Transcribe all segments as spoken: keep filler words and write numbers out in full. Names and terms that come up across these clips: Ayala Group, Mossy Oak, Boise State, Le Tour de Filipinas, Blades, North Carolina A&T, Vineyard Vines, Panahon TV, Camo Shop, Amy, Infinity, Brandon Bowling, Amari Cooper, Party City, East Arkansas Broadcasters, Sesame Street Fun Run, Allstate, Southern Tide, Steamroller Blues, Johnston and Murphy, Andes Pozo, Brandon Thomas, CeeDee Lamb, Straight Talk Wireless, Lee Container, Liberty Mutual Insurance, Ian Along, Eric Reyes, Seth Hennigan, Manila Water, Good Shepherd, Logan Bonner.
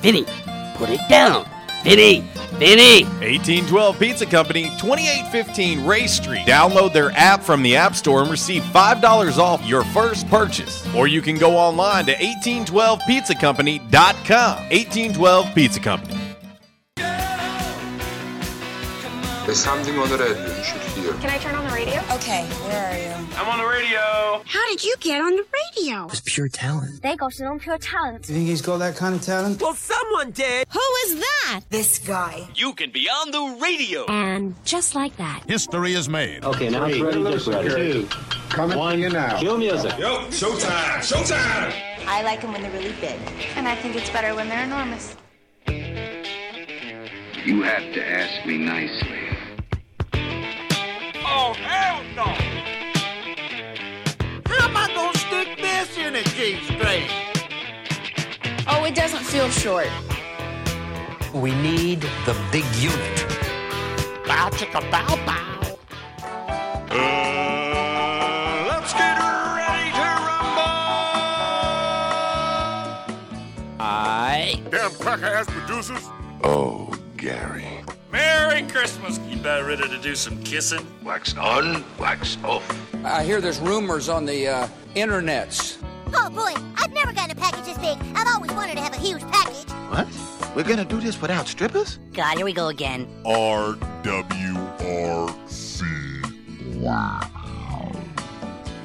Vinny, put it down. Vinny, Vinny. eighteen twelve Pizza Company, twenty-eight fifteen Ray Street. Download their app from the App Store and receive five dollars off your first purchase. Or you can go online to eighteen twelve pizza company dot com. eighteen twelve Pizza Company. There's something on the radio you should hear. Can I turn on the radio? Okay, where are you? I'm on the radio. How did you get on the radio? It's pure talent. They got it on pure talent. You think he's got that kind of talent? Well, someone did. Who is that? This guy. You can be on the radio. And just like that. History is made. Okay, now it's ready, just ready. Two, coming one, you now. Cue music. Yo, showtime, showtime. I like them when they're really big. And I think it's better when they're enormous. You have to ask me nicely. Oh, hell no! How am I gonna stick this in a G-string? Oh, it doesn't feel short. We need the big unit. Bow chicka bow bow. Uh, let's get ready to rumble! I... Damn cracker-ass producers. Oh, Gary. Merry Christmas. You better ready to do some kissing? Wax on, wax off. I hear there's rumors on the uh, internets. Oh, boy, I've never gotten a package this big. I've always wanted to have a huge package. What? We're going to do this without strippers? God, here we go again. R W R C. Wow.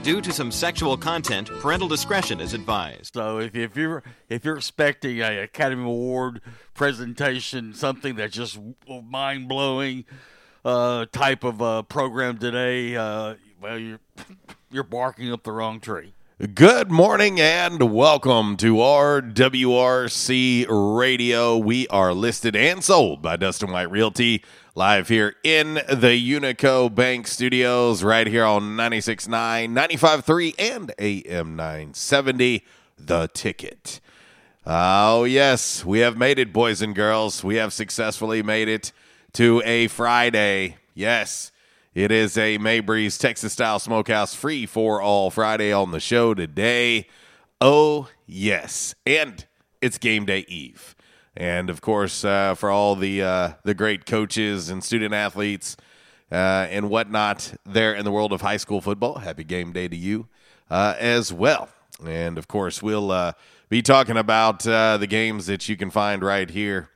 Due to some sexual content, parental discretion is advised. So if, if you're if you're expecting an Academy Award presentation, something that's just mind-blowing uh, type of uh, program today, uh, well, you're, you're barking up the wrong tree. Good morning and welcome to R W R C Radio. We are listed and sold by Dustin White Realty. Live here in the Unico Bank Studios, right here on ninety-six point nine, ninety-five point three, and A M nine seventy, The Ticket. Oh, yes, we have made it, boys and girls. We have successfully made it to a Friday. Yes, it is a Mabry's Texas-style smokehouse free-for-all Friday on the show today. Oh, yes, and it's game day eve. And, of course, uh, for all the uh, the great coaches and student athletes uh, and whatnot there in the world of high school football, happy game day to you uh, as well. And, of course, we'll uh, be talking about uh, the games that you can find right here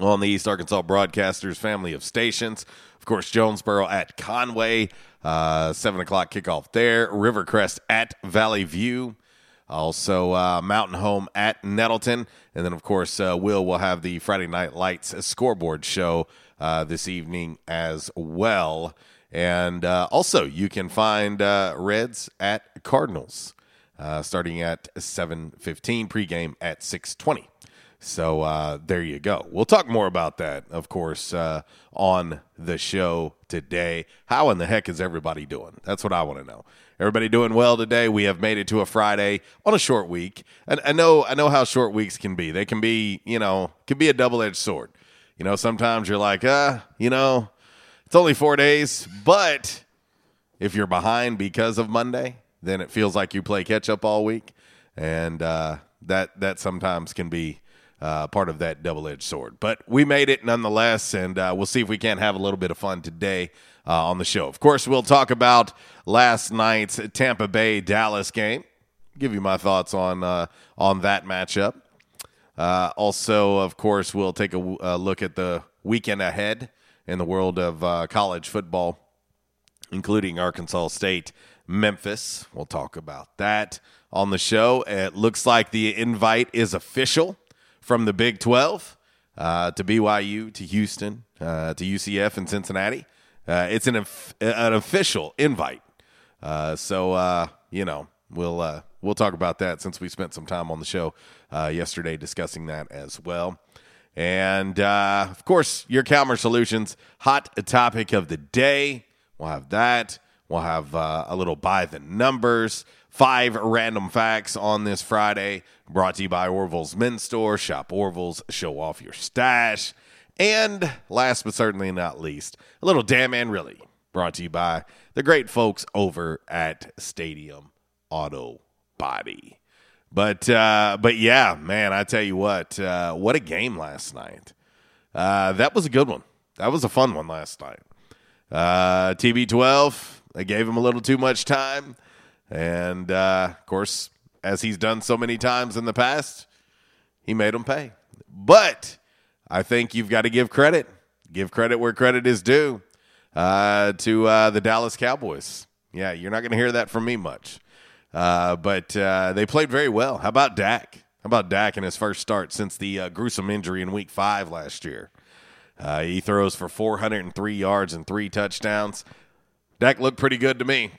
on the East Arkansas Broadcasters family of stations. Of course, Jonesboro at Conway, uh, seven o'clock kickoff there. Rivercrest at Valley View. Also, uh, Mountain Home at Nettleton. And then, of course, uh, Will will have the Friday Night Lights scoreboard show uh, this evening as well. And uh, also, you can find uh, Reds at Cardinals uh, starting at seven fifteen, pregame at six twenty. So uh, there you go. We'll talk more about that, of course, uh, on the show today. How in the heck is everybody doing? That's what I want to know. Everybody doing well today? We have made it to a Friday on a short week. And I know I know how short weeks can be. They can be, you know, can be a double-edged sword. You know, sometimes you're like, ah, you know, it's only four days. But if you're behind because of Monday, then it feels like you play catch-up all week. And uh, that, that sometimes can be uh, part of that double-edged sword. But we made it nonetheless, and uh, we'll see if we can't have a little bit of fun today. Uh, on the show. Of course, we'll talk about last night's Tampa Bay-Dallas game. Give you my thoughts on uh, on that matchup. Uh, also, of course, we'll take a, w- a look at the weekend ahead in the world of uh, college football, including Arkansas State, Memphis. We'll talk about that on the show. It looks like the invite is official from the Big twelve uh, to B Y U, to Houston, uh, to U C F and Cincinnati. Uh, it's an an official invite. Uh, so, uh, you know, we'll uh, we'll talk about that since we spent some time on the show uh, yesterday discussing that as well. And, uh, of course, your Calmer Solutions hot topic of the day. We'll have that. We'll have uh, a little by the numbers, five random facts on this Friday, brought to you by Orville's Men's Store. Shop Orville's, show off your stash. And last but certainly not least, a little Damn and Really, brought to you by the great folks over at Stadium Auto Body. But, uh, but yeah, man, I tell you what, uh, what a game last night. Uh, that was a good one. That was a fun one last night. Uh, T B twelve, they gave him a little too much time. And, uh, of course, as he's done so many times in the past, he made them pay. But I think you've got to give credit. Give credit where credit is due uh, to uh, the Dallas Cowboys. Yeah, you're not going to hear that from me much. Uh, but uh, they played very well. How about Dak? How about Dak in his first start since the uh, gruesome injury in week five last year? Uh, he throws for four hundred three yards and three touchdowns. Dak looked pretty good to me.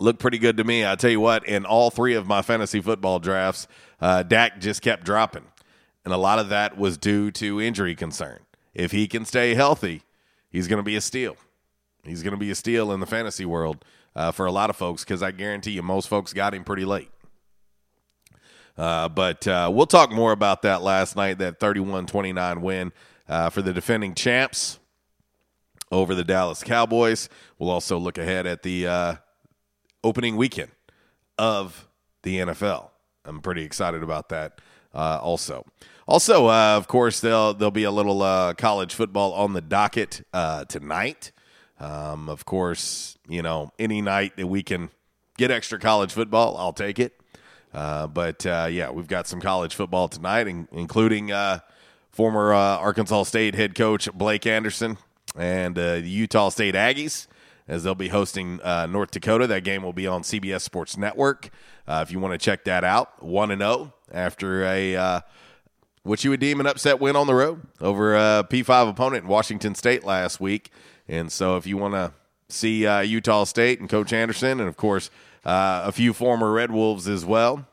Looked pretty good to me. I tell you what, in all three of my fantasy football drafts, uh, Dak just kept dropping. And a lot of that was due to injury concern. If he can stay healthy, he's going to be a steal. He's going to be a steal in the fantasy world uh, for a lot of folks, because I guarantee you most folks got him pretty late. Uh, but uh, we'll talk more about that last night, that thirty-one twenty-nine win uh, for the defending champs over the Dallas Cowboys. We'll also look ahead at the uh, opening weekend of the N F L. I'm pretty excited about that. Uh, also, also, uh, of course, there'll there'll be a little uh, college football on the docket uh, tonight. Um, of course, you know, any night that we can get extra college football, I'll take it. Uh, but uh, yeah, we've got some college football tonight, in, including uh, former uh, Arkansas State head coach Blake Anderson and uh, the Utah State Aggies, as they'll be hosting uh, North Dakota. That game will be on C B S Sports Network. Uh, if you want to check that out, one and oh after a uh, what you would deem an upset win on the road over a P five opponent in Washington State last week. And so if you want to see uh, Utah State and Coach Anderson and, of course, uh, a few former Red Wolves as well,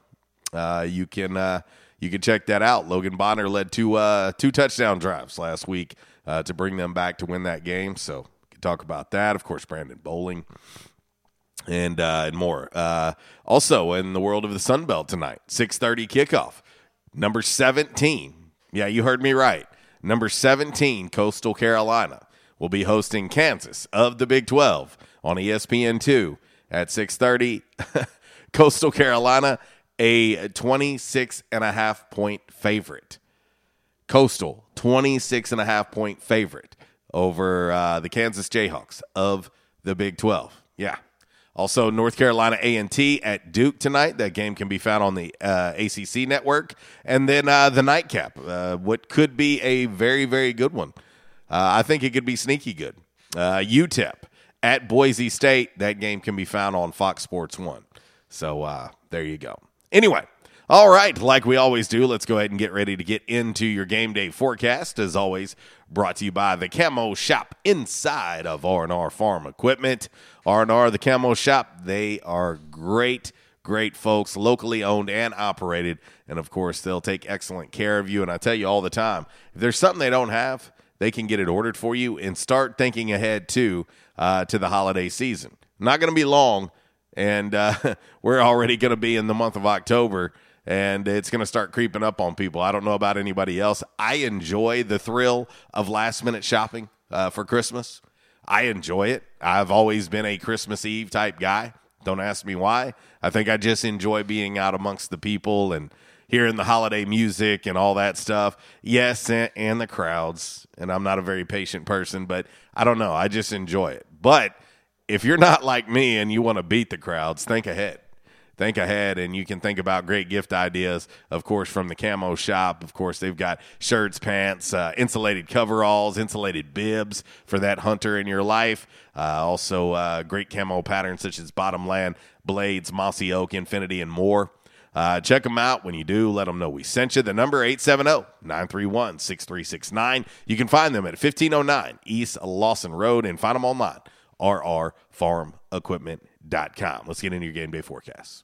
uh, you can uh, you can check that out. Logan Bonner led two, uh, two touchdown drives last week uh, to bring them back to win that game. So we can talk about that. Of course, Brandon Bowling and uh, and more. Uh, also, in the world of the Sun Belt tonight, six thirty kickoff, number seventeen. Yeah, you heard me right. Number seventeen, Coastal Carolina, will be hosting Kansas of the Big twelve on E S P N two at six thirty. Coastal Carolina, a twenty-six and a half point favorite. Coastal, twenty-six and a half point favorite over uh, the Kansas Jayhawks of the Big twelve. Yeah. Also, North Carolina A and T at Duke tonight. That game can be found on the uh, A C C network. And then uh, the nightcap, uh, what could be a very, very good one. Uh, I think it could be sneaky good. Uh, U T E P at Boise State. That game can be found on Fox Sports one. So uh, there you go. Anyway, all right, like we always do, let's go ahead and get ready to get into your game day forecast. As always, brought to you by the Camo Shop inside of R and R Farm Equipment. R and R, the Camo Shop, they are great, great folks, locally owned and operated. And, of course, they'll take excellent care of you. And I tell you all the time, if there's something they don't have, they can get it ordered for you and start thinking ahead, too, uh, to the holiday season. Not going to be long, and uh, we're already going to be in the month of October. And it's going to start creeping up on people. I don't know about anybody else. I enjoy the thrill of last-minute shopping uh, for Christmas. I enjoy it. I've always been a Christmas Eve type guy. Don't ask me why. I think I just enjoy being out amongst the people and hearing the holiday music and all that stuff. Yes, and, and the crowds. And I'm not a very patient person, but I don't know. I just enjoy it. But if you're not like me and you want to beat the crowds, think ahead. think ahead, and you can think about great gift ideas, of course, from the Camo Shop. Of course, they've got shirts, pants, uh, insulated coveralls, insulated bibs for that hunter in your life. Uh, also, uh, great camo patterns such as Bottomland, Blades, Mossy Oak, Infinity, and more. Uh, check them out. When you do, let them know we sent you. The number, eight seven zero, nine three one, six three six nine. You can find them at fifteen oh nine East Lawson Road, and find them online, R R Farm Equipment dot com. Let's get into your game day forecast.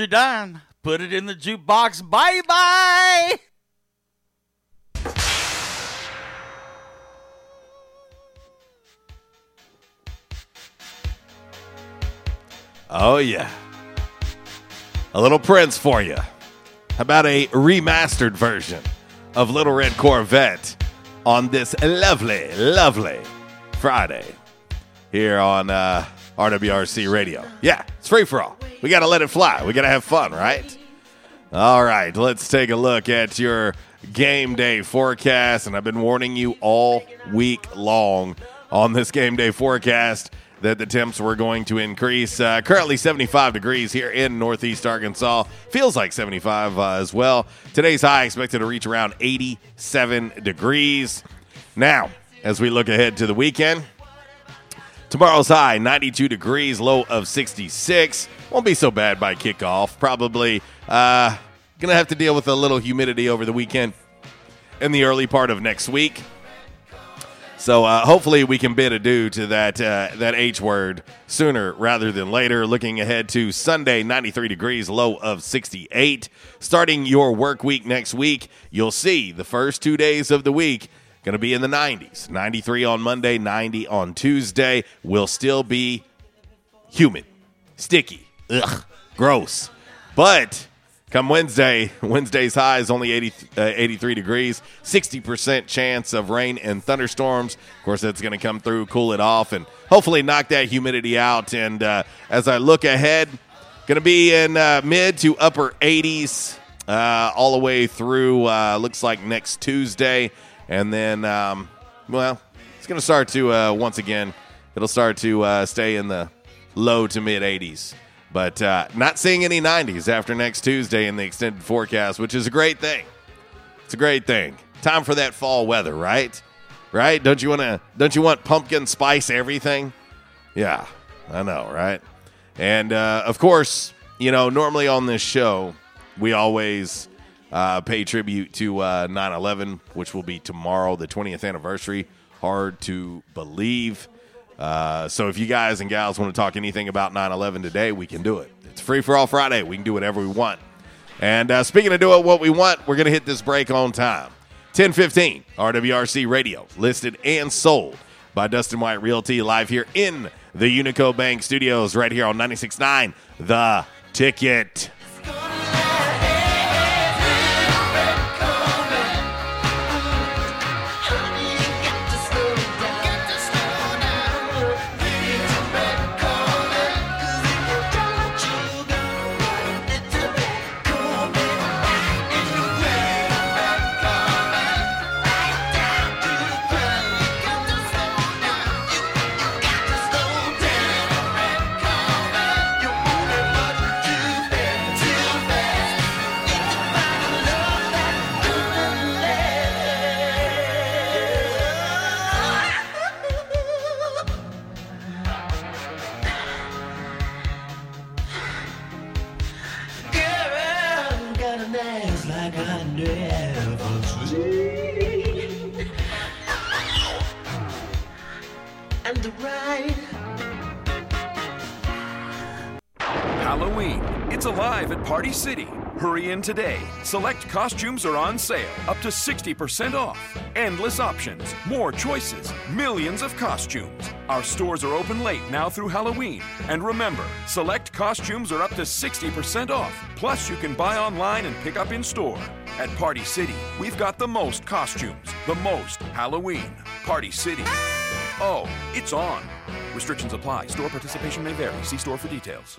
your dime. Put it in the jukebox. Bye-bye. Oh, yeah. A little Prince for you. How about a remastered version of Little Red Corvette on this lovely, lovely Friday here on uh, R W R C Radio. Yeah, it's free for all. We got to let it fly. We got to have fun, right? All right, let's take a look at your game day forecast. And I've been warning you all week long on this game day forecast that the temps were going to increase. Uh, currently seventy-five degrees here in Northeast Arkansas. Feels like seventy-five uh, as well. Today's high expected to reach around eighty-seven degrees. Now, as we look ahead to the weekend, tomorrow's high, ninety-two degrees, low of sixty-six. Won't be so bad by kickoff. Probably uh, going to have to deal with a little humidity over the weekend in the early part of next week. So uh, hopefully we can bid adieu to that uh, that H word sooner rather than later. Looking ahead to Sunday, ninety-three degrees, low of sixty-eight. Starting your work week next week, you'll see the first two days of the week going to be in the nineties. ninety-three on Monday, ninety on Tuesday. Will still be humid, sticky, ugh, gross. But come Wednesday, Wednesday's high is only eighty-three degrees, sixty percent chance of rain and thunderstorms. Of course, that's going to come through, cool it off, and hopefully knock that humidity out. And uh, as I look ahead, going to be in uh, mid to upper eighties uh, all the way through, uh, looks like next Tuesday. And then, um, well, it's going to start to, uh, once again, it'll start to uh, stay in the low to mid-eighties. But uh, not seeing any nineties after next Tuesday in the extended forecast, which is a great thing. It's a great thing. Time for that fall weather, right? Right? Don't you want to? Don't you want pumpkin spice everything? Yeah, I know, right? And, uh, of course, you know, normally on this show, we always – Uh, pay tribute to uh, nine eleven, which will be tomorrow, the twentieth anniversary. Hard to believe. Uh, so if you guys and gals want to talk anything about nine eleven today, we can do it. It's Free for All Friday. We can do whatever we want. And uh, speaking of doing what we want, we're going to hit this break on time. ten fifteen, R W R C Radio, listed and sold by Dustin White Realty, live here in the Unico Bank Studios, right here on ninety-six point nine The Ticket. Party City. Hurry in today. Select costumes are on sale, up to sixty percent off. Endless options, more choices, millions of costumes. Our stores are open late now through Halloween. And remember, select costumes are up to sixty percent off. Plus, you can buy online and pick up in store. At Party City, we've got the most costumes, the most Halloween. Party City. Oh, it's on. Restrictions apply. Store participation may vary. See store for details.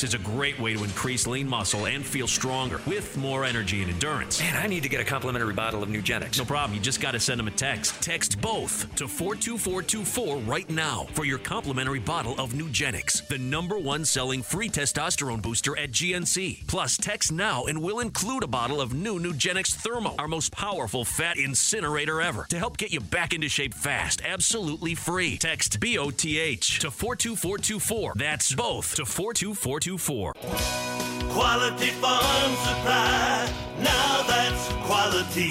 is a great way to increase lean muscle and feel stronger with more energy and endurance. Man, I need to get a complimentary bottle of Nugenix. No problem. You just got to send them a text. Text both to four two four two four right now for your complimentary bottle of Nugenix, the number one selling free testosterone booster at G N C. Plus, text now and we'll include a bottle of new Nugenix Thermo, our most powerful fat incinerator ever, to help get you back into shape fast, absolutely free. Text B O T H to four two four two four. That's both to four two four two four. Quality Farm Supply. Now that's quality.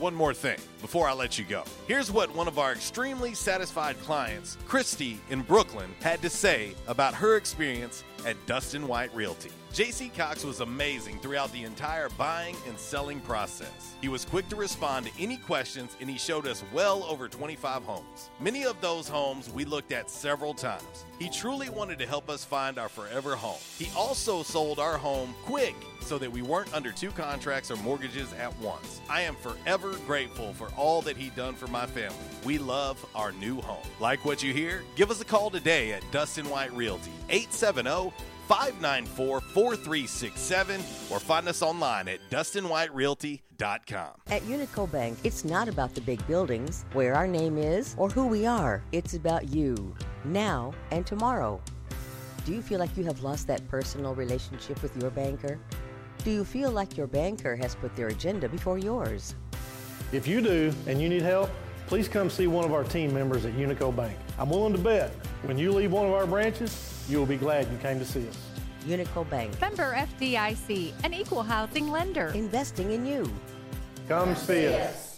one more thing before I let you go. Here's what one of our extremely satisfied clients, Christy in Brooklyn, had to say about her experience at Dustin White Realty. J C Cox was amazing throughout the entire buying and selling process. He was quick to respond to any questions, and he showed us well over twenty-five homes. Many of those homes we looked at several times. He truly wanted to help us find our forever home. He also sold our home quick so that we weren't under two contracts or mortgages at once. I am forever grateful for all that he done for my family. We love our new home. Like what you hear? Give us a call today at Dustin White Realty, eight seven zero, five nine four, four three six seven, or find us online at dustin white realty dot com. At Unico Bank, it's not about the big buildings, where our name is, or who we are. It's about you, now and tomorrow. Do you feel like you have lost that personal relationship with your banker? Do you feel like your banker has put their agenda before yours? If you do and you need help, please come see one of our team members at Unico Bank. I'm willing to bet when you leave one of our branches, You will be glad you came to see us. Unico Bank. Member F D I C, an equal housing lender. Investing in you. Come see us.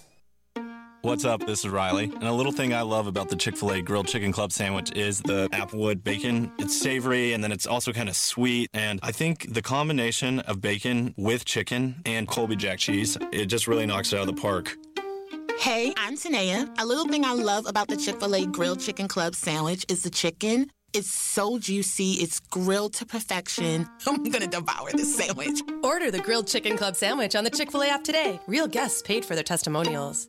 What's up? This is Riley, and a little thing I love about the Chick-fil-A Grilled Chicken Club Sandwich is the Applewood bacon. It's savory, and then it's also kind of sweet, and I think the combination of bacon with chicken and Colby Jack cheese, it just really knocks it out of the park. Hey, I'm Tanea. A little thing I love about the Chick-fil-A Grilled Chicken Club Sandwich is the chicken. It's so juicy. It's grilled to perfection. I'm going to devour this sandwich. Order the Grilled Chicken Club Sandwich on the Chick-fil-A app today. Real guests paid for their testimonials.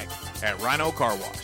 At Rhino Car Wash.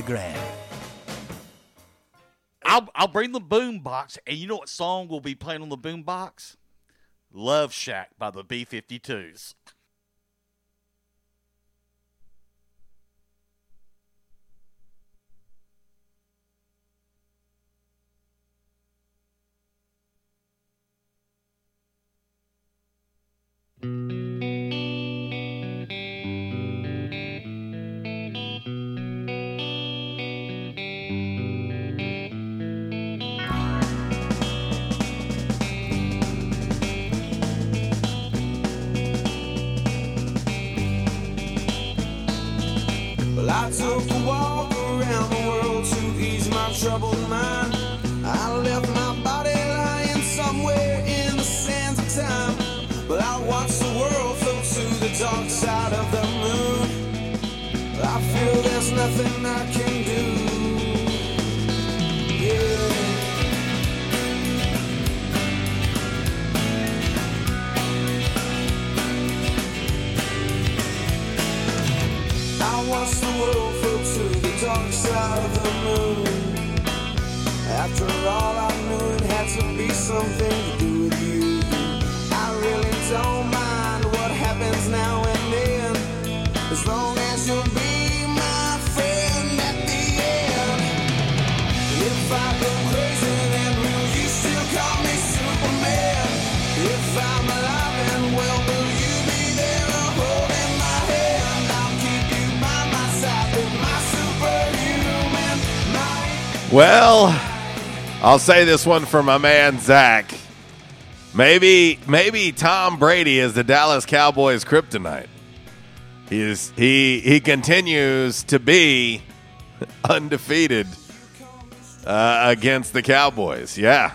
I'll, I'll bring the boom box, and you know what song we'll be playing on the boom box? Love Shack by the B fifty-twos. Well, I took a walk around the world to ease my troubled mind. I left my body lying somewhere in the sands of time. Well, I watched the world float to the dark side of the moon. I feel there's nothing I can do. Yeah. I watched the world float to the dark side of the moon. After all, I knew it had to be something to do with you. Don't mind what happens now and then, as long as you'll be my friend at the end. If I go crazy, then will you still call me Superman? If I'm alive and well, will you be there holding my hand? I'll keep you by my side with my superhuman might. Well, I'll say this one for my man Zach. Maybe maybe Tom Brady is the Dallas Cowboys' kryptonite. He is he he continues to be undefeated uh, against the Cowboys. Yeah.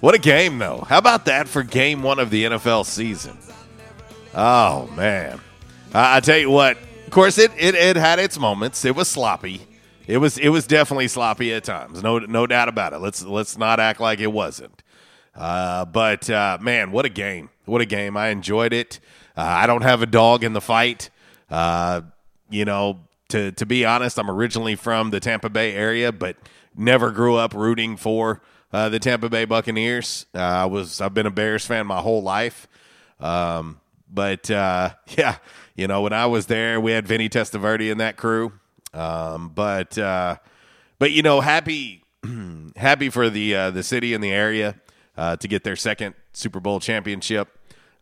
What a game, though. How about that for game one of the N F L season? Oh, man. I, I tell you what. Of course, it, it it had its moments. It was sloppy. It was it was definitely sloppy at times. No no doubt about it. Let's let's not act like it wasn't. Uh, but, uh, man, what a game. What a game. I enjoyed it. Uh, I don't have a dog in the fight. Uh, you know, to, to be honest, I'm originally from the Tampa Bay area, but never grew up rooting for uh, the Tampa Bay Buccaneers. Uh, I was, I've been a Bears fan my whole life. Um, but, uh, yeah, you know, when I was there, we had Vinny Testaverde in that crew. Um, but, uh, but, you know, happy, happy for the, uh, the city and the area, uh, to get their second Super Bowl championship,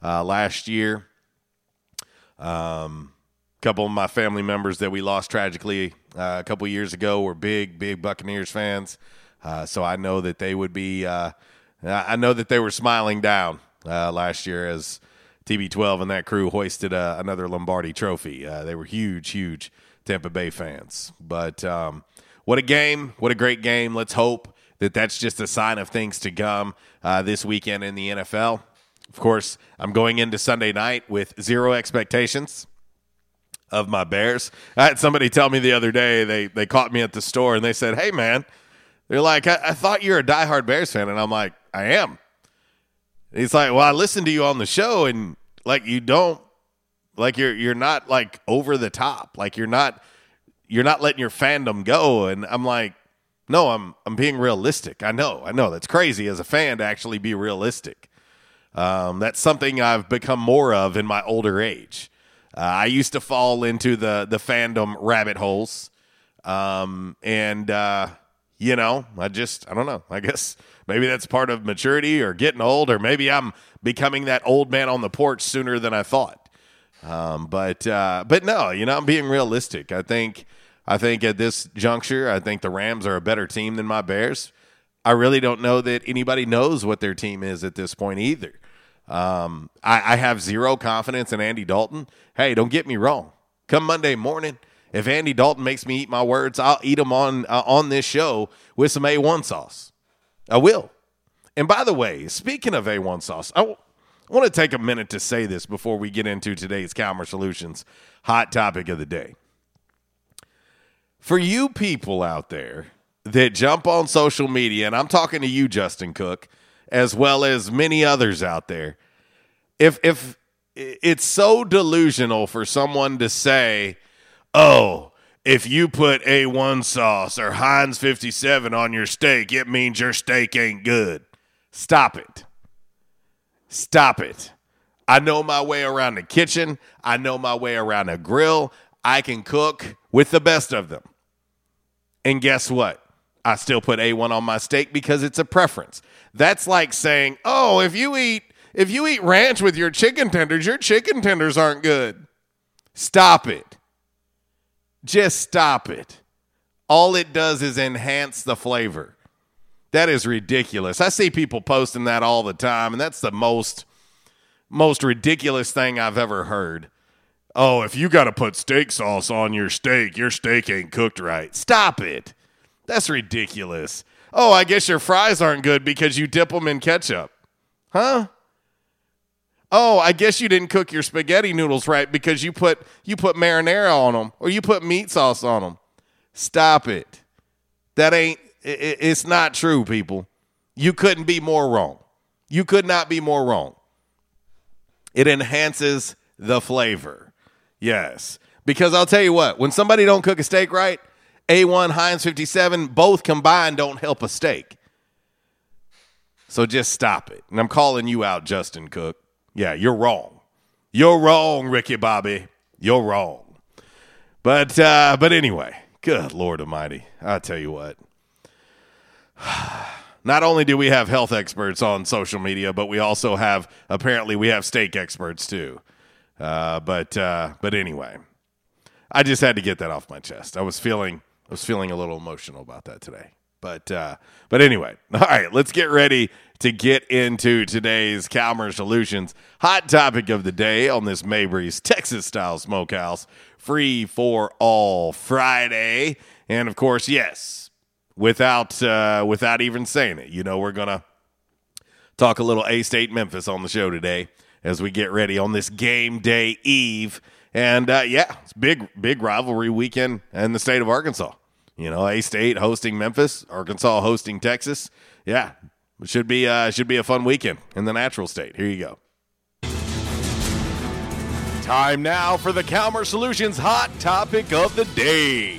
uh, last year. Um, couple of my family members that we lost tragically uh, a couple of years ago were big, big Buccaneers fans. Uh, so I know that they would be, uh, I know that they were smiling down uh, last year as T B twelve and that crew hoisted uh, another Lombardi trophy. Uh, they were huge, huge Tampa Bay fans. But um, what a game. What a great game. Let's hope that that's just a sign of things to come uh, this weekend in the N F L. Of course, I'm going into Sunday night with zero expectations of my Bears. I had somebody tell me the other day, they they caught me at the store and they said, "Hey man," they're like, I, I thought you're a diehard Bears fan." And I'm like, "I am." And he's like, "Well, I listened to you on the show and like, you don't like, you're, you're not like over the top. Like you're not, you're not letting your fandom go." And I'm like, no, I'm, I'm being realistic. I know, I know that's crazy as a fan to actually be realistic. Um, that's something I've become more of in my older age. Uh, I used to fall into the the fandom rabbit holes, um, and, uh, you know, I just, I don't know. I guess maybe that's part of maturity or getting old, or maybe I'm becoming that old man on the porch sooner than I thought. Um, but uh, but no, you know, I'm being realistic. I think, I think at this juncture, I think the Rams are a better team than my Bears. I really don't know that anybody knows what their team is at this point either. Um, I, I have zero confidence in Andy Dalton. Hey, don't get me wrong. Come Monday morning, if Andy Dalton makes me eat my words, I'll eat them on uh, on this show with some A one sauce. I will. And by the way, speaking of A one sauce, I, w- I want to take a minute to say this before we get into today's Calmer Solutions hot topic of the day. For you people out there that jump on social media, and I'm talking to you, Justin Cook, as well as many others out there. If if it's so delusional for someone to say, "Oh, if you put A one sauce or Heinz fifty-seven on your steak, it means your steak ain't good." Stop it. Stop it. I know my way around the kitchen. I know my way around a grill. I can cook with the best of them. And guess what? I still put A one on my steak because it's a preference. That's like saying, "Oh, if you eat if you eat ranch with your chicken tenders, your chicken tenders aren't good." Stop it. Just stop it. All it does is enhance the flavor. That is ridiculous. I see people posting that all the time, and that's the most most ridiculous thing I've ever heard. "Oh, if you got to put steak sauce on your steak, your steak ain't cooked right." Stop it. That's ridiculous. "Oh, I guess your fries aren't good because you dip them in ketchup." Huh? "Oh, I guess you didn't cook your spaghetti noodles right because you put you put marinara on them or you put meat sauce on them." Stop it. That ain't, it, it's not true, people. You couldn't be more wrong. You could not be more wrong. It enhances the flavor. Yes. Because I'll tell you what, when somebody don't cook a steak right, A one, Heinz fifty-seven, both combined don't help a steak. So just stop it. And I'm calling you out, Justin Cook. Yeah, you're wrong. You're wrong, Ricky Bobby. You're wrong. But uh, but anyway, good Lord Almighty. I'll tell you what. Not only do we have health experts on social media, but we also have, apparently we have steak experts too. Uh, but uh, but anyway, I just had to get that off my chest. I was feeling... I was feeling a little emotional about that today. But uh, but anyway, all right, let's get ready to get into today's Calmer Solutions hot topic of the day on this Mabry's Texas-style smokehouse, free for all Friday. And, of course, yes, without uh, without even saying it, you know, we're going to talk a little A-State Memphis on the show today as we get ready on this game day eve. And, uh, yeah, it's big, big rivalry weekend in the state of Arkansas. You know, A-State hosting Memphis, Arkansas hosting Texas. Yeah, Should be uh, should be a fun weekend in the natural state. Here you go. Time now for the Calmer Solutions Hot Topic of the Day.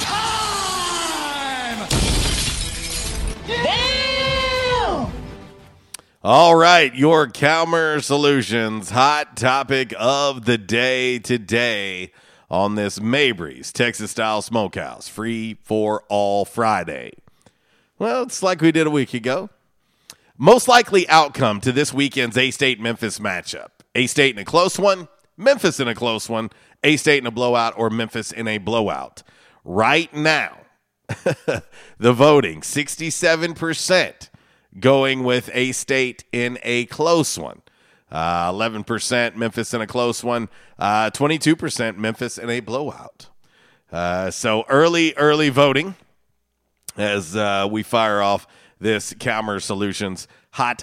time! Damn! All right, your Calmer Solutions hot topic of the day today on this Mabry's Texas-style smokehouse, free for all Friday. Well, it's like we did a week ago. Most likely outcome to this weekend's A-State-Memphis matchup. A-State in a close one, Memphis in a close one, A-State in a blowout, or Memphis in a blowout. Right now, the voting, sixty-seven percent going with A-State in a close one, uh, eleven percent Memphis in a close one, uh, twenty-two percent Memphis in a blowout. Uh, so early, early voting as uh, we fire off this Calmer Solutions hot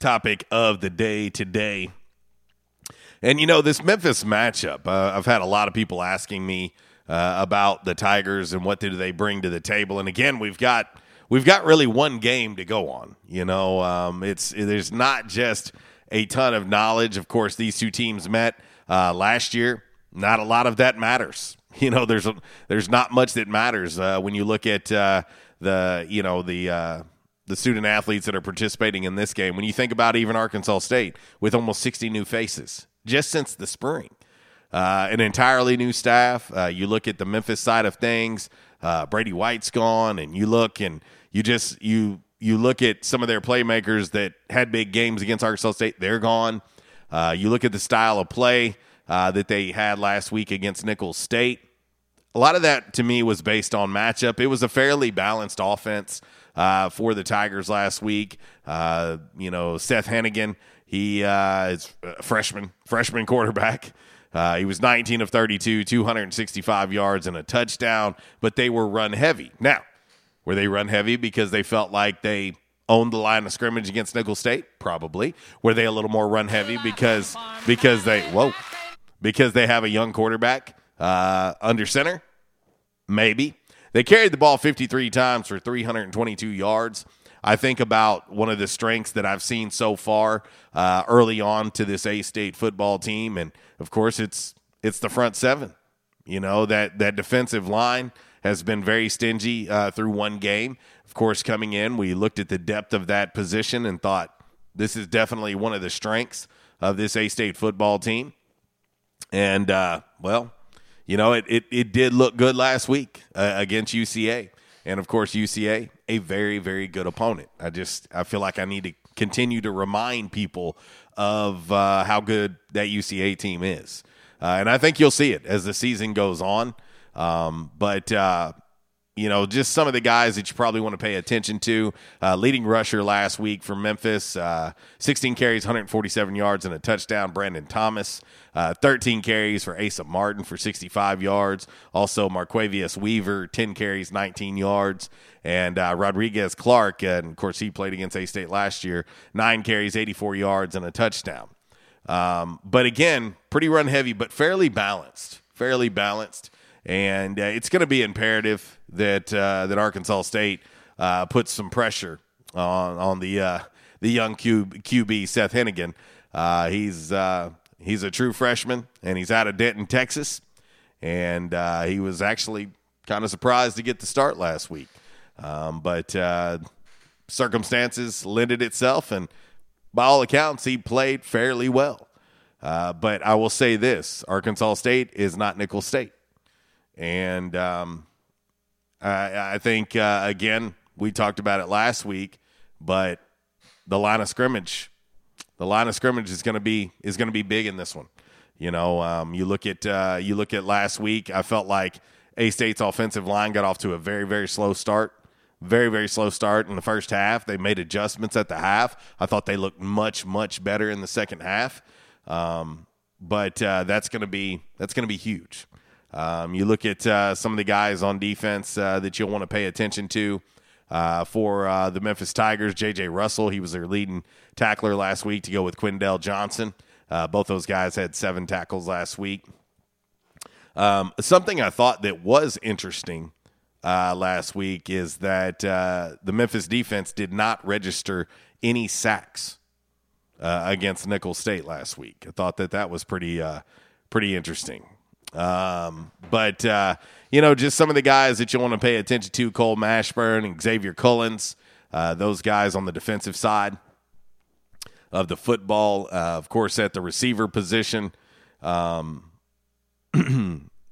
topic of the day today. And, you know, this Memphis matchup, uh, I've had a lot of people asking me uh, about the Tigers and what do they bring to the table. And again, we've got we've got really one game to go on. You know, um, it's there's not just a ton of knowledge. Of course, these two teams met uh, last year. Not a lot of that matters. You know, there's there's not much that matters uh, when you look at uh, the you know the. Uh, the student athletes that are participating in this game. When you think about even Arkansas State with almost sixty new faces just since the spring, uh, an entirely new staff. Uh, you look at the Memphis side of things, uh, Brady White's gone, and you look and you just, you, you look at some of their playmakers that had big games against Arkansas State. They're gone. Uh, you look at the style of play uh, that they had last week against Nicholls State. A lot of that to me was based on matchup. It was a fairly balanced offense Uh, for the Tigers last week. Uh, you know, Seth Hennigan, he uh, is a freshman, freshman quarterback. Uh, he was nineteen of thirty-two, two hundred sixty-five yards and a touchdown, but they were run heavy. Now, were they run heavy because they felt like they owned the line of scrimmage against Nicholls State? Probably. Were they a little more run heavy because because they whoa because they have a young quarterback uh, under center? Maybe. They carried the ball fifty-three times for three hundred twenty-two yards. I think about one of the strengths that I've seen so far uh, early on to this A-State football team, and, of course, it's it's the front seven. You know, that, that defensive line has been very stingy uh, through one game. Of course, coming in, we looked at the depth of that position and thought this is definitely one of the strengths of this A-State football team. And, uh, well – You know, it, it it did look good last week uh, against U C A. And, of course, U C A, a very, very good opponent. I just I feel like I need to continue to remind people of uh, how good that U C A team is. Uh, and I think you'll see it as the season goes on. Um, but, uh, you know, just some of the guys that you probably want to pay attention to. Uh, leading rusher last week for Memphis, uh, sixteen carries, one hundred forty-seven yards, and a touchdown, Brandon Thomas. Uh, thirteen carries for Asa Martin for sixty-five yards. Also, Marquavius Weaver, ten carries, nineteen yards. And uh, Rodriguez Clark, and of course, he played against A-State last year, nine carries, eighty-four yards, and a touchdown. Um, but again, pretty run heavy, but fairly balanced, fairly balanced. And uh, it's going to be imperative that uh, that Arkansas State uh, puts some pressure on on the uh, the young Q B, Seth Hennigan. Uh, he's uh, He's a true freshman, and he's out of Denton, Texas. And uh, he was actually kind of surprised to get the start last week. Um, but uh, circumstances lended itself, and by all accounts, he played fairly well. Uh, but I will say this, Arkansas State is not Nicholls State. And um, I, I think, uh, again, we talked about it last week, but the line of scrimmage – The line of scrimmage is going to be is going to be big in this one. You know, um, you look at uh, you look at last week. I felt like A-State's offensive line got off to a very very slow start, very very slow start in the first half. They made adjustments at the half. I thought they looked much much better in the second half. Um, but uh, that's going to be that's going to be huge. Um, you look at uh, some of the guys on defense uh, that you'll want to pay attention to uh, for uh, the Memphis Tigers. J J. Russell, he was their leading tackler last week to go with Quindell Johnson. Uh, both those guys had seven tackles last week. Um, something I thought that was interesting uh, last week is that uh, the Memphis defense did not register any sacks uh, against Nicholls State last week. I thought that that was pretty uh, pretty interesting. Um, but, uh, you know, just some of the guys that you want to pay attention to, Cole Mashburn and Xavier Cullins, uh, those guys on the defensive side of the football, uh, of course, at the receiver position, um,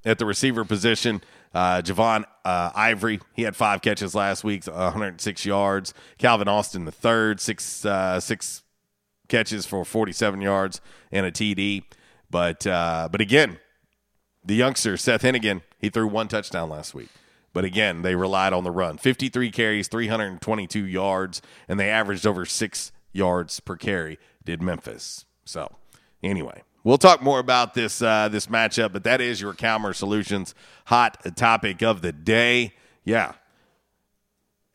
at the receiver position, uh, Javon, uh, Ivory, he had five catches last week, one hundred six yards. Calvin Austin, the third, six, uh, six catches for forty-seven yards and a T D. But, uh, but again, the youngster, Seth Hennigan, he threw one touchdown last week. But again, they relied on the run. fifty-three carries, three hundred twenty-two yards, and they averaged over six yards per carry, did Memphis. So, anyway, we'll talk more about this uh, this matchup, but that is your Calmer Solutions hot topic of the day. Yeah.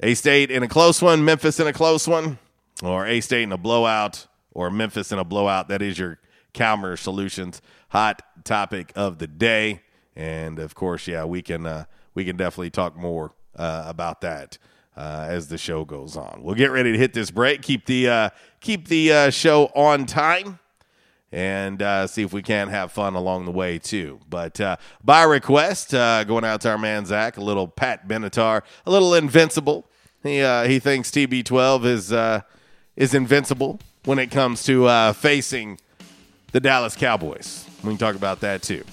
A-State in a close one, Memphis in a close one, or A-State in a blowout, or Memphis in a blowout. That is your Calmer Solutions hot topic of the day. And of course, yeah, we can uh, we can definitely talk more uh, about that uh, as the show goes on. We'll get ready to hit this break. Keep the uh, keep the uh, show on time, and uh, see if we can have fun along the way too. But uh, by request, uh, going out to our man Zach, a little Pat Benatar, a little Invincible. He uh, he thinks T B twelve is uh, is invincible when it comes to uh, facing the Dallas Cowboys. We can talk about that too.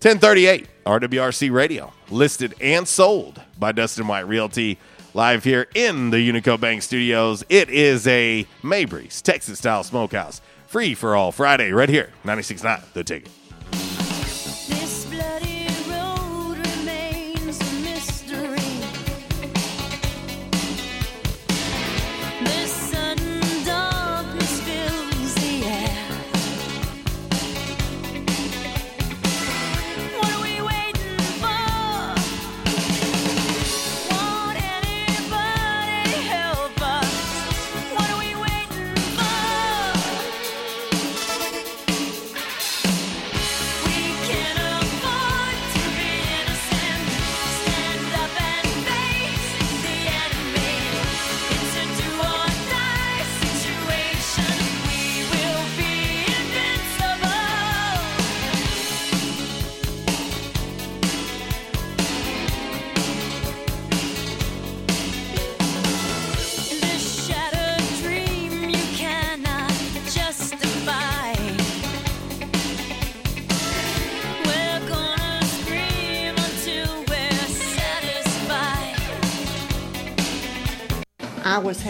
ten thirty-eight R W R C Radio, listed and sold by Dustin White Realty, live here in the Unico Bank Studios. It is a Mabry's Texas style smokehouse, free for all Friday, right here, ninety-six point nine The Ticket. I was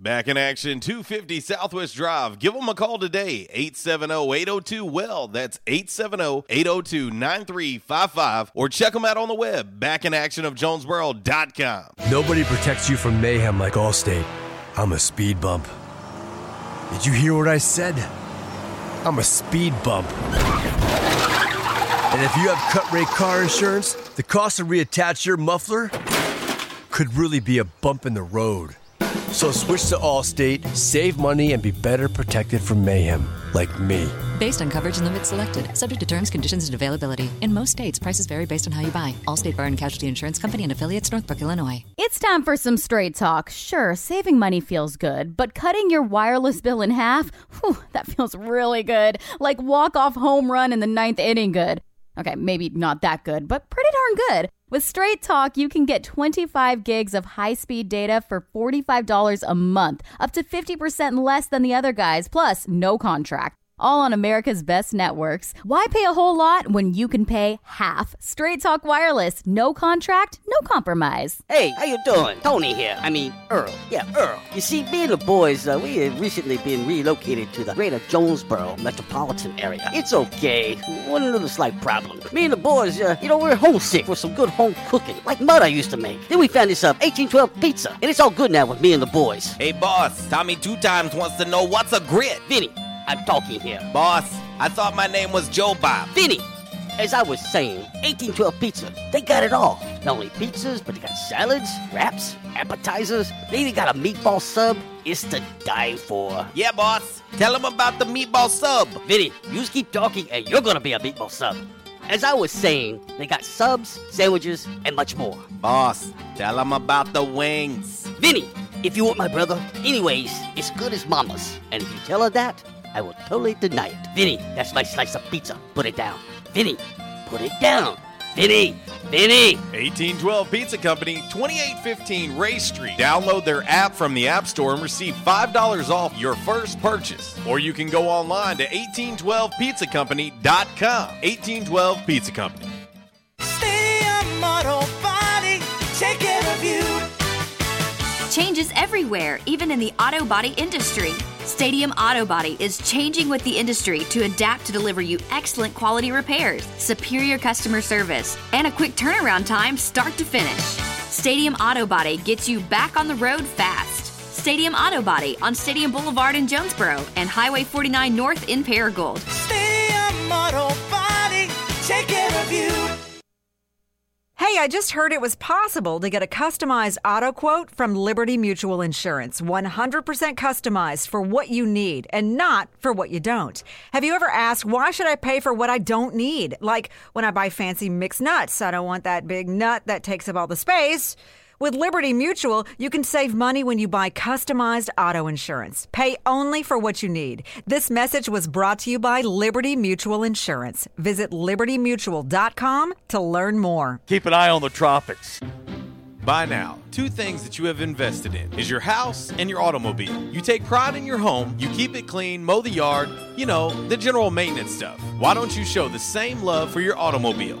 Back in Action, two fifty Southwest Drive. Give them a call today, eight seven zero, eight zero two, W E L L. That's eight seven zero, eight zero two, nine three five five. Or check them out on the web, back in action of jonesboro dot com. Nobody protects you from mayhem like Allstate. I'm a speed bump. Did you hear what I said? I'm a speed bump. And if you have cut rate car insurance, the cost to reattach your muffler could really be a bump in the road. So switch to Allstate, save money, and be better protected from mayhem, like me. Based on coverage and limits selected, subject to terms, conditions, and availability. In most states, prices vary based on how you buy. Allstate Fire and Casualty Insurance Company and affiliates, Northbrook, Illinois. It's time for some straight talk. Sure, saving money feels good, but cutting your wireless bill in half, whew, that feels really good. Like walk-off home run in the ninth inning good. Okay, maybe not that good, but pretty darn good. With Straight Talk, you can get twenty-five gigs of high-speed data for forty-five dollars a month, up to fifty percent less than the other guys, plus no contract. all on America's best networks. Why pay a whole lot when you can pay half? Straight Talk Wireless. No contract, no compromise. Hey, how you doing? Tony here. I mean, Earl. Yeah, Earl. You see, me and the boys, uh, we have recently been relocated to the greater Jonesboro metropolitan area. It's okay. One little slight problem. Me and the boys, uh, you know, we're homesick for some good home cooking, like mud I used to make. Then we found this uh, eighteen twelve Pizza, and it's all good now with me and the boys. Hey, boss. Tommy Two Times wants to know what's a grit. Vinny. I'm talking here. Boss, I thought my name was Joe Bob. Vinny, as I was saying, eighteen twelve Pizza, they got it all. Not only pizzas, but they got salads, wraps, appetizers. They even got a meatball sub. It's to die for. Yeah, boss. Tell them about the meatball sub. Vinny, you just keep talking and you're going to be a meatball sub. As I was saying, they got subs, sandwiches, and much more. Boss, tell them about the wings. Vinny, if you want my brother, anyways, it's good as mama's. And if you tell her that, I will totally deny it. Vinny, that's my slice of pizza. Put it down. Vinny, put it down. Vinny, Vinny. eighteen twelve Pizza Company, twenty-eight fifteen Ray Street. Download their app from the App Store and receive five dollars off your first purchase. Or you can go online to eighteen twelve pizza company dot com. eighteen twelve Pizza Company. Stadium Auto Body, take care of you. Changes everywhere, even in the auto body industry. Stadium Auto Body is changing with the industry to adapt to deliver you excellent quality repairs, superior customer service, and a quick turnaround time start to finish. Stadium Auto Body gets you back on the road fast. Stadium Auto Body on Stadium Boulevard in Jonesboro and Highway forty-nine North in Paragould. Stadium Auto Body, take care of you. Hey, I just heard it was possible to get a customized auto quote from Liberty Mutual Insurance. one hundred percent customized for what you need and not for what you don't. Have you ever asked, why should I pay for what I don't need? Like when I buy fancy mixed nuts, I don't want that big nut that takes up all the space. With Liberty Mutual, you can save money when you buy customized auto insurance. Pay only for what you need. This message was brought to you by Liberty Mutual Insurance. Visit liberty mutual dot com to learn more. Keep an eye on the tropics. By now, two things that you have invested in is your house and your automobile. You take pride in your home, you keep it clean, mow the yard, you know, the general maintenance stuff. Why don't you show the same love for your automobile?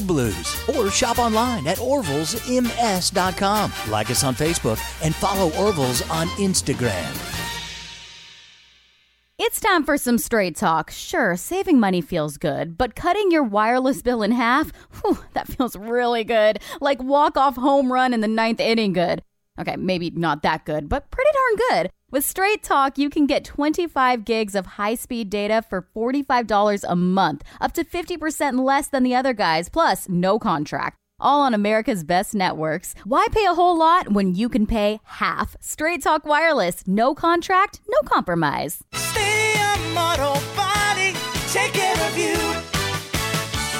Blues. Or shop online at orville's m s dot com. Like us on Facebook and follow Orville's on Instagram. It's time for some straight talk. Sure, saving money feels good, but cutting your wireless bill in half, whew, that feels really good. Like walk-off home run in the ninth inning good. Okay, maybe not that good, but pretty darn good. With Straight Talk, you can get twenty-five gigs of high-speed data for forty-five dollars a month, up to fifty percent less than the other guys, plus no contract. All on America's best networks. Why pay a whole lot when you can pay half? Straight Talk Wireless. No contract, no compromise. Stadium Auto Body, take care of you.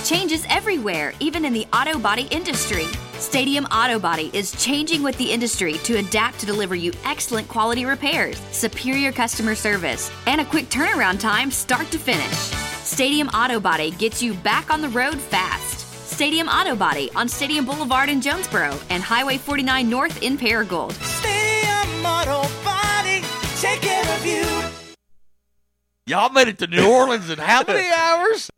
Change is everywhere, even in the auto body industry. Stadium Auto Body is changing with the industry to adapt to deliver you excellent quality repairs, superior customer service, and a quick turnaround time start to finish. Stadium Auto Body gets you back on the road fast. Stadium Auto Body on Stadium Boulevard in Jonesboro and Highway forty-nine North in Paragould. Stadium Auto Body, take care of you. Y'all made it to New Orleans in how many hours?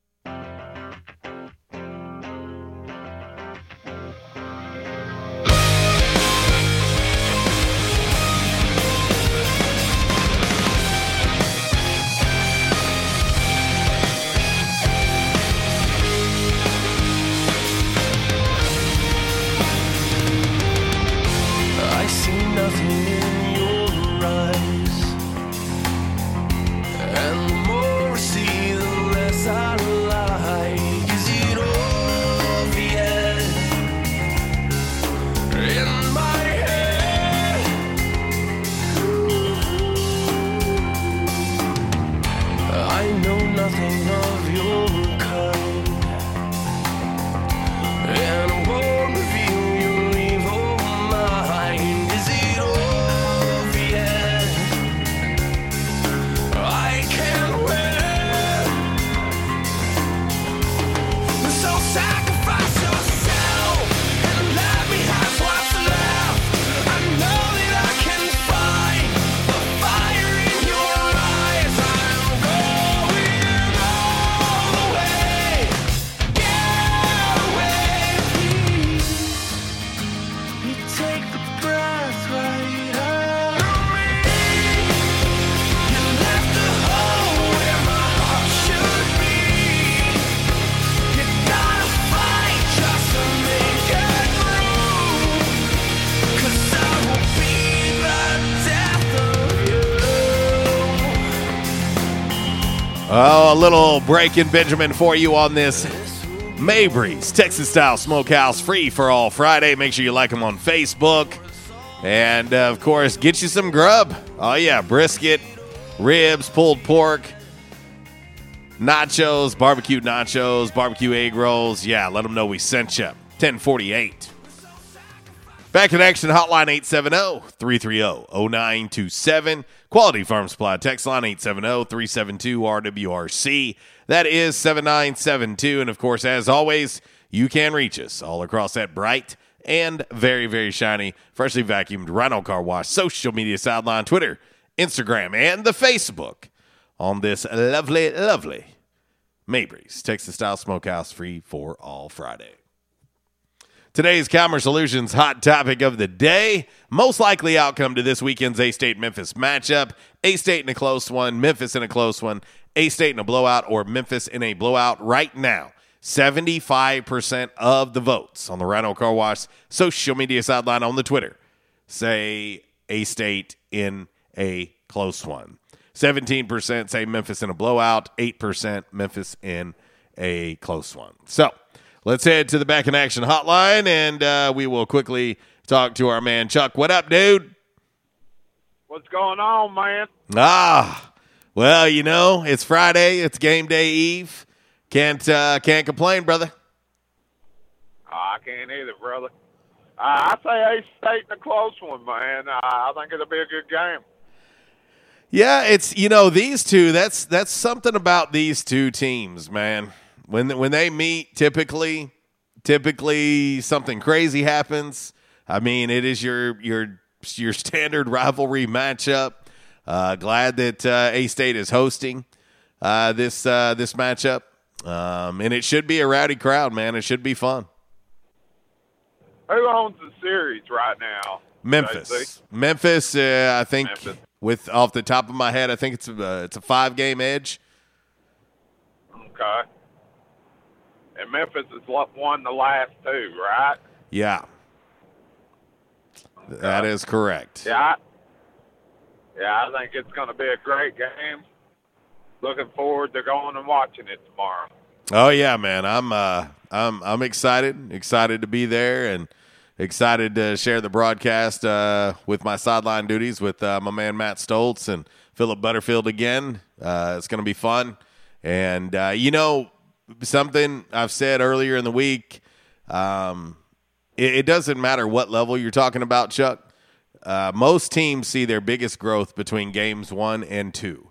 Oh, a little break in Benjamin for you on this Mabry's Texas-style smokehouse, free for all Friday. Make sure you like them on Facebook. And, uh, of course, get you some grub. Oh, yeah, brisket, ribs, pulled pork, nachos, barbecue nachos, barbecue egg rolls. Yeah, let them know we sent you. ten forty-eight. Back in Action Hotline, eight seven zero, three three zero, zero nine two seven. Quality Farm Supply text line, eight seven zero, three seven two, R W R C. That is seven nine seven two. And, of course, as always, you can reach us all across that bright and very, very shiny, freshly vacuumed Rhino Car Wash social media sideline, Twitter, Instagram, and the Facebook on this lovely, lovely Mabry's Texas-style smokehouse, free for all Friday. Today's Calmer Solutions hot topic of the day, most likely outcome to this weekend's A-State-Memphis matchup. A-State in a close one, Memphis in a close one, A-State in a blowout, or Memphis in a blowout right now. seventy-five percent of the votes on the Rhino Car Wash social media sideline on the Twitter say A-State in a close one. seventeen percent say Memphis in a blowout, eight percent Memphis in a close one. So, let's head to the Back in Action hotline, and uh, we will quickly talk to our man, Chuck. What up, dude? What's going on, man? Ah, well, you know, it's Friday. It's game day eve. Can't uh, can't complain, brother. Oh, I can't either, brother. Uh, I say A-State in a close one, man. Uh, I think it'll be a good game. Yeah, it's, you know, these two, that's that's something about these two teams, man. When when they meet, typically, typically something crazy happens. I mean, it is your your your standard rivalry matchup. Uh, glad that uh, A-State is hosting uh, this uh, this matchup, um, and it should be a rowdy crowd, man. It should be fun. Who owns the series right now? Memphis. Memphis. Uh, I think Memphis. With off the top of my head, I think it's a, it's a five game edge. Okay. And Memphis has won the last two, right? Yeah. Okay. That is correct. Yeah. Yeah, I think it's going to be a great game. Looking forward to going and watching it tomorrow. Oh yeah, man. I'm uh I'm I'm excited. Excited to be there and excited to share the broadcast uh, with my sideline duties with uh, my man Matt Stoltz and Philip Butterfield again. Uh, it's going to be fun. And uh, you know, something I've said earlier in the week, um, it, it doesn't matter what level you're talking about, Chuck. Uh, most teams see their biggest growth between games one and two.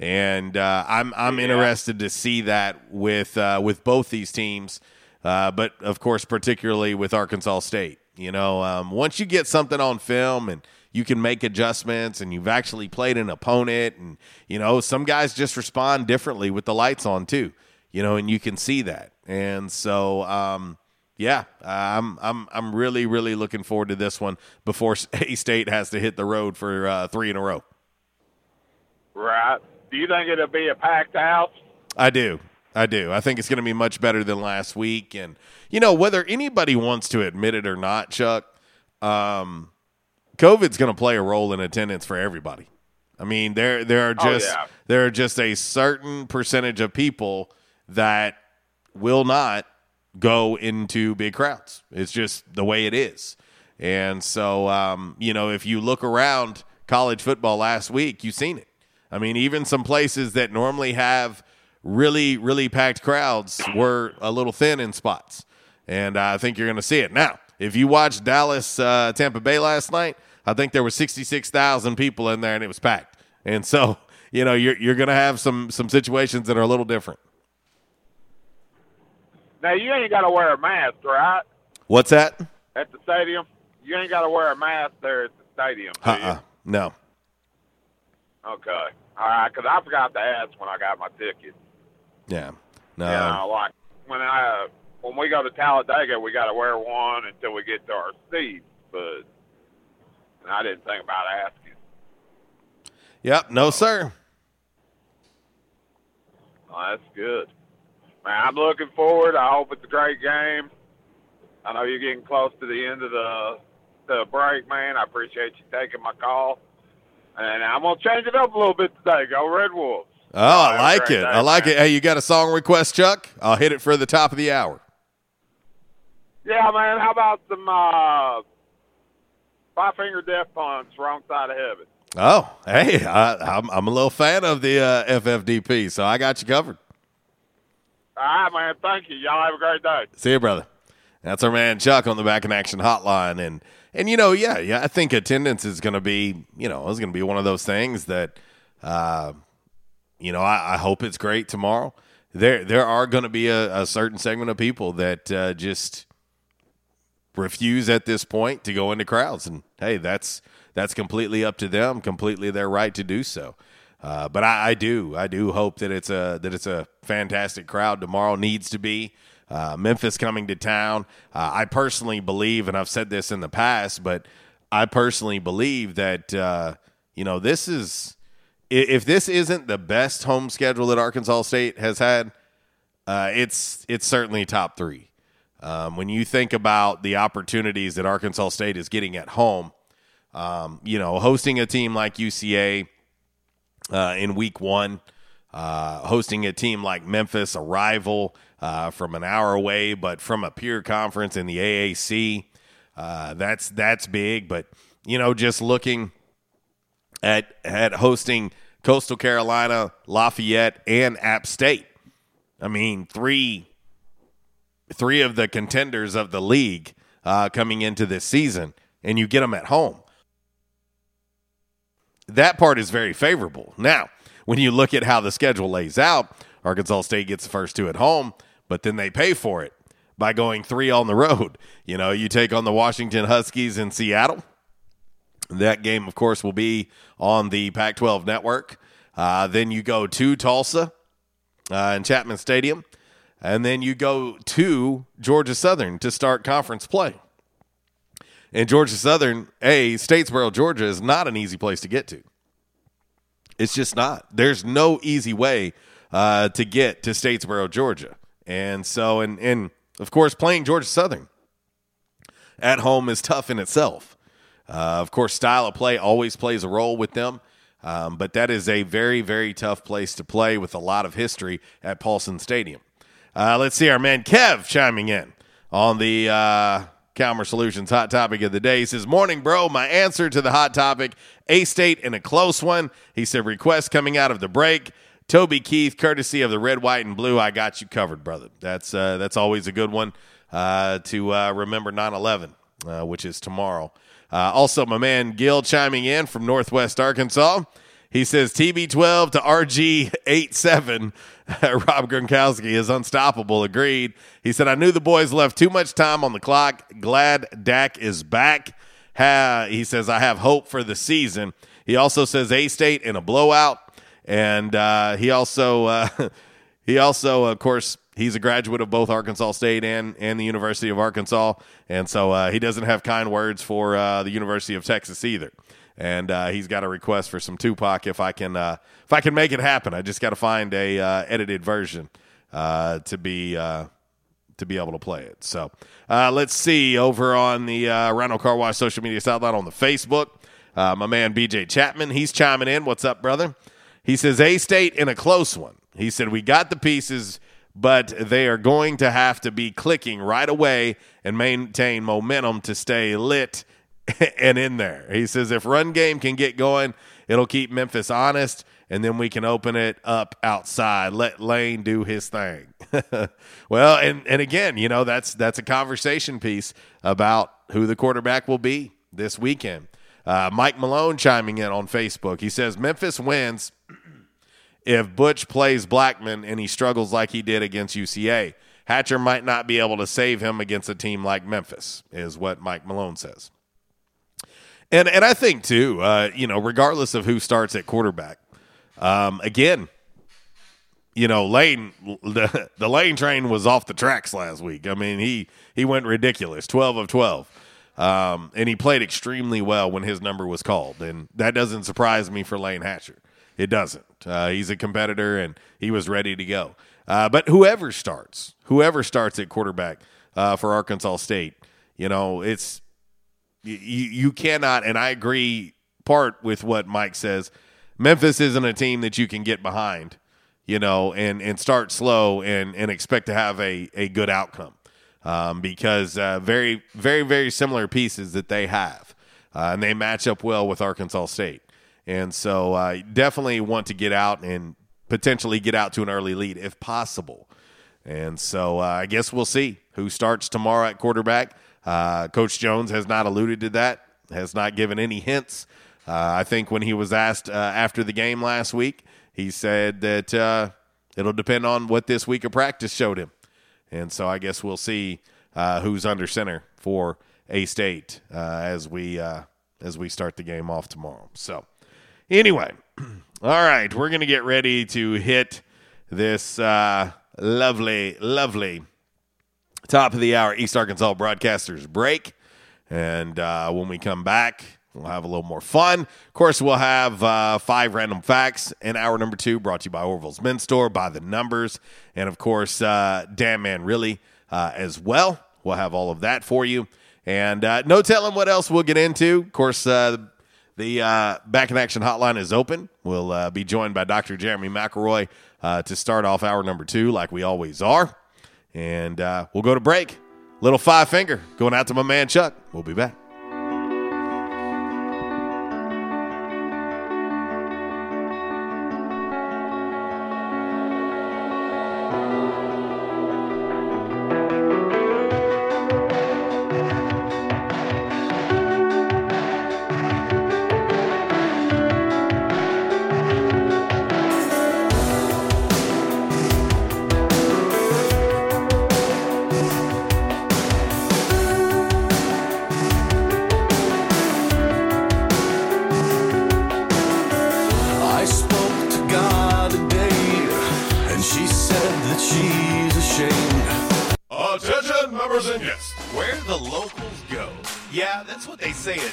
And uh, I'm I'm yeah. interested to see that with uh, with both these teams, uh, but, of course, particularly with Arkansas State. You know, um, once you get something on film and you can make adjustments and you've actually played an opponent and, you know, some guys just respond differently with the lights on too, you know, and you can see that. And so, um, yeah, I'm, I'm, I'm really, really looking forward to this one before A-State has to hit the road for uh, three in a row. Right. Do you think it'll be a packed house? I do. I do. I think it's going to be much better than last week. And, you know, whether anybody wants to admit it or not, Chuck, um, COVID's going to play a role in attendance for everybody. I mean, there there are just oh, yeah. there are just a certain percentage of people that will not go into big crowds. It's just the way it is. And so, um, you know, if you look around college football last week, you've seen it. I mean, even some places that normally have really, really packed crowds were a little thin in spots. And uh, I think you're going to see it. Now, if you watched Dallas, uh, Tampa Bay last night, I think there were sixty-six thousand people in there and it was packed. And so, you know, you're, you're going to have some, some situations that are a little different. Now, you ain't got to wear a mask, right? What's that? At the stadium? You ain't got to wear a mask there at the stadium, do uh-uh. you? No. Okay. All right, because I forgot to ask when I got my ticket. Yeah. No. Yeah, like when I when we go to Talladega, we got to wear one until we get to our seats. But I didn't think about asking. Yep. No, sir. Well, that's good. Man, I'm looking forward. I hope it's a great game. I know you're getting close to the end of the the break, man. I appreciate you taking my call. And I'm going to change it up a little bit today. Go Red Wolves. Oh, I like it. I like it. Hey, you got a song request, Chuck? I'll hit it for the top of the hour. Yeah, man. How about some uh, Five Finger Death Punch, Wrong Side of Heaven? Oh, hey, I, I'm, I'm a little fan of the uh, F F D P, so I got you covered. All right, man. Thank you. Y'all have a great day. See you, brother. That's our man Chuck on the Back in Action hotline. And, and you know, yeah, yeah, I think attendance is going to be, you know, it's going to be one of those things that, uh, you know, I, I hope it's great tomorrow. There there are going to be a, a certain segment of people that uh, just refuse at this point to go into crowds. And, hey, that's that's completely up to them, completely their right to do so. Uh, but I, I do. I do hope that it's a that it's a fantastic crowd. Tomorrow needs to be. Uh, Memphis coming to town. Uh, I personally believe, and I've said this in the past, but I personally believe that, uh, you know, this is, if this isn't the best home schedule that Arkansas State has had, uh, it's, it's certainly top three. Um, when you think about the opportunities that Arkansas State is getting at home, um, you know, hosting a team like U C A uh, in week one, uh, hosting a team like Memphis, a rival, Uh, from an hour away, but from a peer conference in the A A C. Uh, that's that's big. But, you know, just looking at, at hosting Coastal Carolina, Lafayette, and App State. I mean, three, three of the contenders of the league uh, coming into this season, and you get them at home. That part is very favorable. Now, when you look at how the schedule lays out, Arkansas State gets the first two at home, but then they pay for it by going three on the road. You know, you take on the Washington Huskies in Seattle. That game, of course, will be on the Pac twelve network. Uh, then you go to Tulsa uh, in Chapman Stadium, and then you go to Georgia Southern to start conference play. And Georgia Southern, A, Statesboro, Georgia, is not an easy place to get to. It's just not. There's no easy way Uh, to get to Statesboro, Georgia. And so, and, and of course, playing Georgia Southern at home is tough in itself. Uh, of course, style of play always plays a role with them, um, but that is a very, very tough place to play with a lot of history at Paulson Stadium. Uh, let's see our man Kev chiming in on the uh, Calmer Solutions Hot Topic of the Day. He says, morning, bro. My answer to the hot topic, A-State in a close one. He said, request coming out of the break. Toby Keith, courtesy of the Red, White, and Blue, I got you covered, brother. That's uh, that's always a good one uh, to uh, remember. Nine eleven, uh, which is tomorrow. Uh, also, my man Gil chiming in from Northwest Arkansas. He says T B twelve to R G eighty-seven. Rob Gronkowski is unstoppable. Agreed. He said, I knew the boys left too much time on the clock. Glad Dak is back. Ha- he says, I have hope for the season. He also says A-State in a blowout. And uh, he also, uh, he also, of course, he's a graduate of both Arkansas State and, and the University of Arkansas. And so uh, he doesn't have kind words for uh, the University of Texas either. And uh, he's got a request for some Tupac. If I can, uh, if I can make it happen, I just got to find a uh, edited version uh, to be uh, to be able to play it. So uh, let's see over on the uh, Rhino Car Wash social media sideline on the Facebook. Uh, my man B J Chapman, he's chiming in. What's up, brother? He says A-State in a close one. He said we got the pieces, but they are going to have to be clicking right away and maintain momentum to stay lit and in there. He says if run game can get going, it'll keep Memphis honest, and then we can open it up outside. Let Lane do his thing. Well, and and again, you know, that's that's a conversation piece about who the quarterback will be this weekend. Uh, Mike Malone chiming in on Facebook. He says Memphis wins if Butch plays Blackman and he struggles like he did against U C A. Hatcher might not be able to save him against a team like Memphis, is what Mike Malone says. And and I think, too, uh, you know, regardless of who starts at quarterback, um, again, you know, Lane, the, the Lane train was off the tracks last week. I mean, he, he went ridiculous, twelve of twelve. Um, and he played extremely well when his number was called. And that doesn't surprise me for Lane Hatcher. It doesn't. Uh, he's a competitor, and he was ready to go. Uh, but whoever starts, whoever starts at quarterback uh, for Arkansas State, you know, it's – You, you cannot, and I agree part with what Mike says, Memphis isn't a team that you can get behind, you know, and, and start slow and, and expect to have a, a good outcome um, because uh, very, very, very similar pieces that they have, uh, and they match up well with Arkansas State. And so I uh, definitely want to get out and potentially get out to an early lead if possible. And so uh, I guess we'll see who starts tomorrow at quarterback. Uh, Coach Jones has not alluded to that, has not given any hints. Uh, I think when he was asked uh, after the game last week, he said that uh, it'll depend on what this week of practice showed him. And so I guess we'll see uh, who's under center for A-State uh, as we uh, as we start the game off tomorrow. So anyway, all right, we're going to get ready to hit this uh, lovely, lovely top of the hour, East Arkansas Broadcasters break. And uh, when we come back, we'll have a little more fun. Of course, we'll have uh, five random facts in hour number two, brought to you by Orville's Men's Store, by the numbers, and, of course, uh, Damn Man Really uh, as well. We'll have all of that for you. And uh, no telling what else we'll get into. Of course, uh, the uh, Back in Action hotline is open. We'll uh, be joined by Doctor Jeremy McElroy uh, to start off hour number two like we always are. And uh, we'll go to break. Little five finger going out to my man Chuck. We'll be back.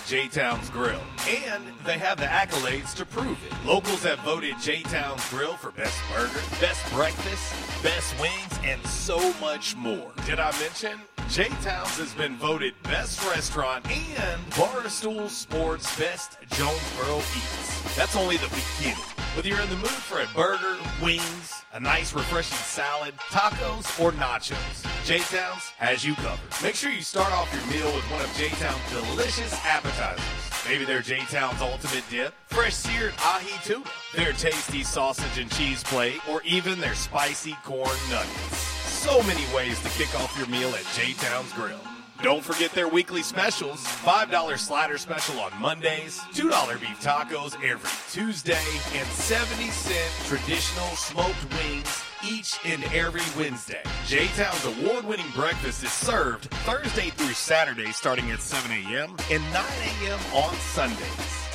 J-Town's Grill, and they have the accolades to prove it. Locals have voted J-Town's Grill for best burger, best breakfast, best wings, and so much more. Did I mention? J-Town's has been voted best restaurant and Barstool Sports Best Jonesboro Eats. That's only the beginning. Whether you're in the mood for a burger, wings, a nice refreshing salad, tacos, or nachos, J-Town's has you covered. Make sure you start off your meal with one of J-Town's delicious appetizers. Maybe their J-Town's ultimate dip, fresh seared ahi tuna, their tasty sausage and cheese plate, or even their spicy corn nuggets. So many ways to kick off your meal at J-Town's Grill. Don't forget their weekly specials, five dollar slider special on Mondays, two dollar beef tacos every Tuesday, and seventy cent traditional smoked wings each and every Wednesday. J-Town's award-winning breakfast is served Thursday through Saturday starting at seven a.m. and nine a.m. on Sundays.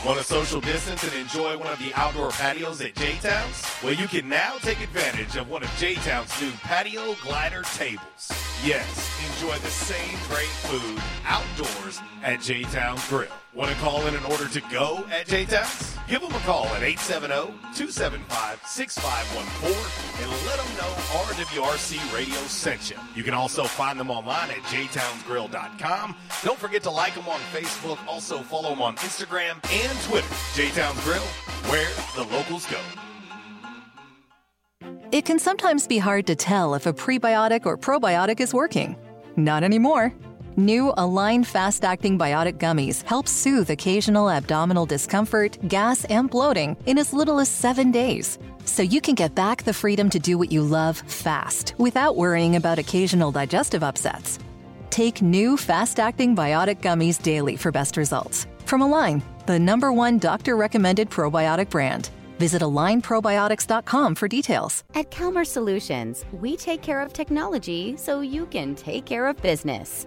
Want to social distance and enjoy one of the outdoor patios at J-Town's? Well, you can now take advantage of one of J-Town's new patio glider tables. Yes, enjoy the same great food outdoors at J-Town's Grill. Want to call in an order to go at J-Town's? Give them a call at eight seven zero, two seven five, six five one four and let them know R W R C Radio sent you. You can also find them online at j towns grill dot com. Don't forget to like them on Facebook. Also follow them on Instagram and Twitter. J-Town's Grill, where the locals go. It can sometimes be hard to tell if a prebiotic or probiotic is working. Not anymore. New Align Fast-Acting Biotic Gummies help soothe occasional abdominal discomfort, gas, and bloating in as little as seven days. So you can get back the freedom to do what you love fast without worrying about occasional digestive upsets. Take new Fast-Acting Biotic Gummies daily for best results. From Align, the number one doctor-recommended probiotic brand. Visit align probiotics dot com for details. At Calmer Solutions, we take care of technology so you can take care of business.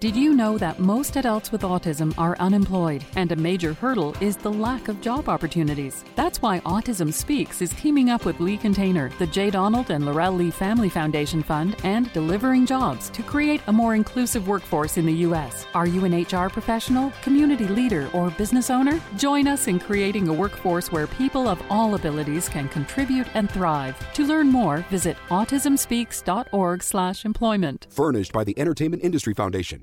Did you know that most adults with autism are unemployed, and a major hurdle is the lack of job opportunities? That's why Autism Speaks is teaming up with Lee Container, the J. Donald and Laurel Lee Family Foundation Fund, and Delivering Jobs to create a more inclusive workforce in the U S. Are you an H R professional, community leader, or business owner? Join us in creating a workforce where people of all abilities can contribute and thrive. To learn more, visit autism speaks dot org slash employment. Furnished by the Entertainment Industry Foundation.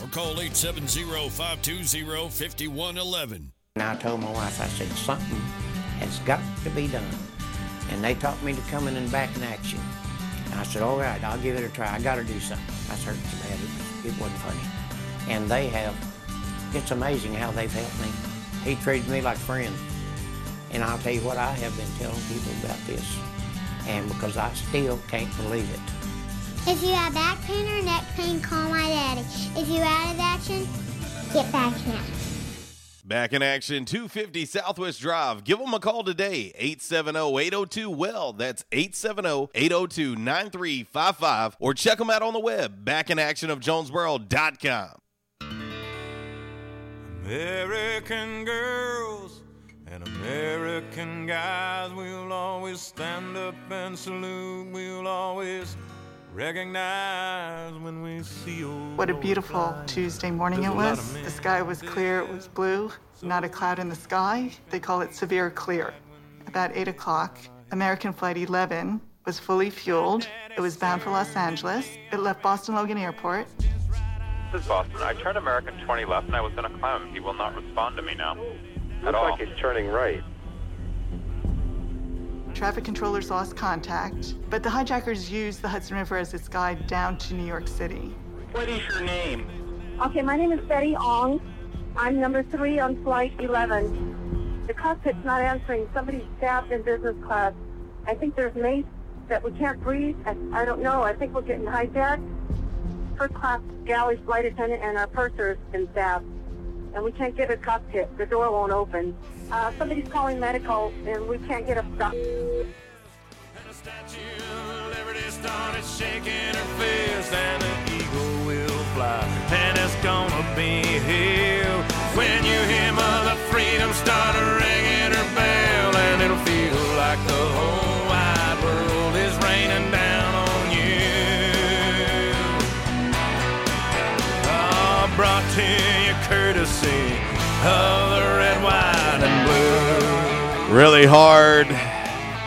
or call eight seven zero, five two zero, five one one one. And I told my wife, I said, something has got to be done. And they taught me to come in and back in action. And I said, all right, I'll give it a try. I got to do something. I said, it's bad. It, it wasn't funny. And they have, it's amazing how they've helped me. He treated me like friends. And I'll tell you what, I have been telling people about this, and because I still can't believe it. If you have back pain or neck pain, call my daddy. If you're out of action, get back now. Back in Action, two fifty Southwest Drive. Give them a call today, eight seven zero, eight zero two, W E L L. That's eight seven zero, eight zero two, nine three five five. Or check them out on the web, back in action of jonesboro dot com. American girls and American guys, we'll always stand up and salute. We'll always recognize when we see you. What a beautiful Tuesday morning it was. The sky was clear, it was blue, not a cloud in the sky. They call it severe clear. About eight o'clock, American Flight eleven was fully fueled. It was bound for Los Angeles. It left Boston Logan Airport. This is Boston. I turned American twenty left and I was going to climb. He will not respond to me now. At Looks all. Like he's turning right. Traffic controllers lost contact, but the hijackers used the Hudson River as its guide down to New York City. What is your name? Okay, my name is Betty Ong. I'm number three on flight eleven. The cockpit's not answering. Somebody stabbed in business class. I think there's mace that we can't breathe. I, I don't know. I think we're getting hijacked. First class galley flight attendant and our purser's been stabbed, and we can't get a cockpit. The door won't open. Uh, somebody's calling medical, and we can't get a stop. Brought to you courtesy of the red, white, and blue. Really hard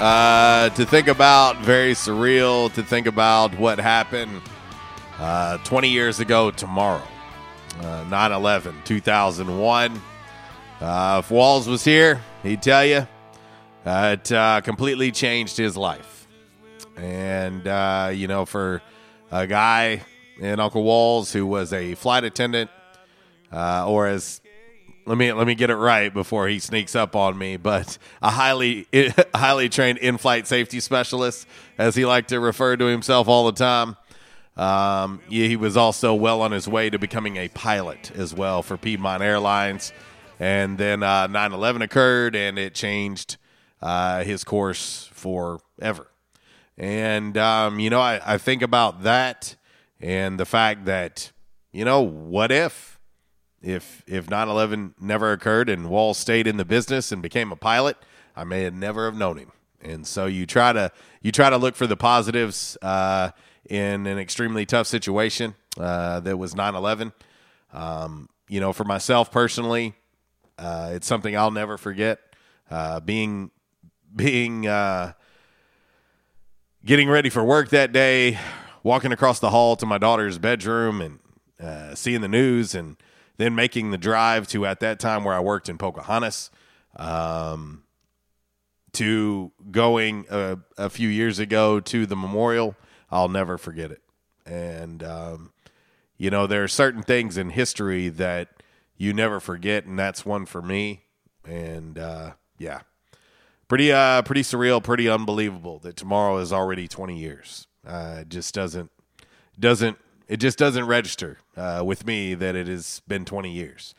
uh, to think about, very surreal to think about what happened uh, twenty years ago tomorrow, uh, nine eleven, two thousand one. Uh, if Walls was here, he'd tell you uh, it uh, completely changed his life. And, uh, you know, for a guy... And Uncle Walls, who was a flight attendant, uh, or as let me let me get it right before he sneaks up on me, but a highly highly trained in-flight safety specialist, as he liked to refer to himself all the time. Um, he was also well on his way to becoming a pilot as well for Piedmont Airlines. And then uh, nine eleven occurred, and it changed uh, his course forever. And um, you know, I, I think about that. And the fact that, you know, what if, if if nine eleven never occurred and Walls stayed in the business and became a pilot, I may have never have known him. And so you try to you try to look for the positives uh, in an extremely tough situation uh, that was nine eleven. Um, you know, for myself personally, uh, it's something I'll never forget. Uh, being being uh, getting ready for work that day. Walking across the hall to my daughter's bedroom and uh, seeing the news, and then making the drive to, at that time where I worked in Pocahontas, um, to going uh, a few years ago to the memorial, I'll never forget it. And, um, you know, there are certain things in history that you never forget, and that's one for me. And, uh, yeah, pretty, uh, pretty surreal, pretty unbelievable that tomorrow is already twenty years. Uh, it just doesn't, doesn't, it just doesn't register uh, with me that it has been twenty years.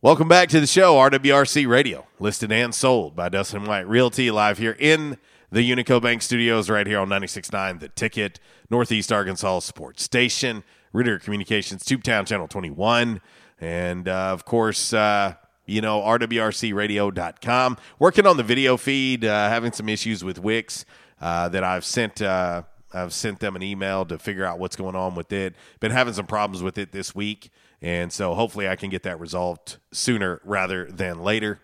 Welcome back to the show, R W R C Radio, listed and sold by Dustin White Realty, live here in the Unico Bank Studios right here on ninety-six point nine The Ticket, Northeast Arkansas Sports Station. Ritter Communications, Tubetown Channel twenty-one. And, uh, of course, uh, you know, R W R C radio dot com. Working on the video feed, uh, having some issues with Wix uh, that I've sent uh, I've sent them an email to figure out what's going on with it. Been having some problems with it this week, and so hopefully I can get that resolved sooner rather than later.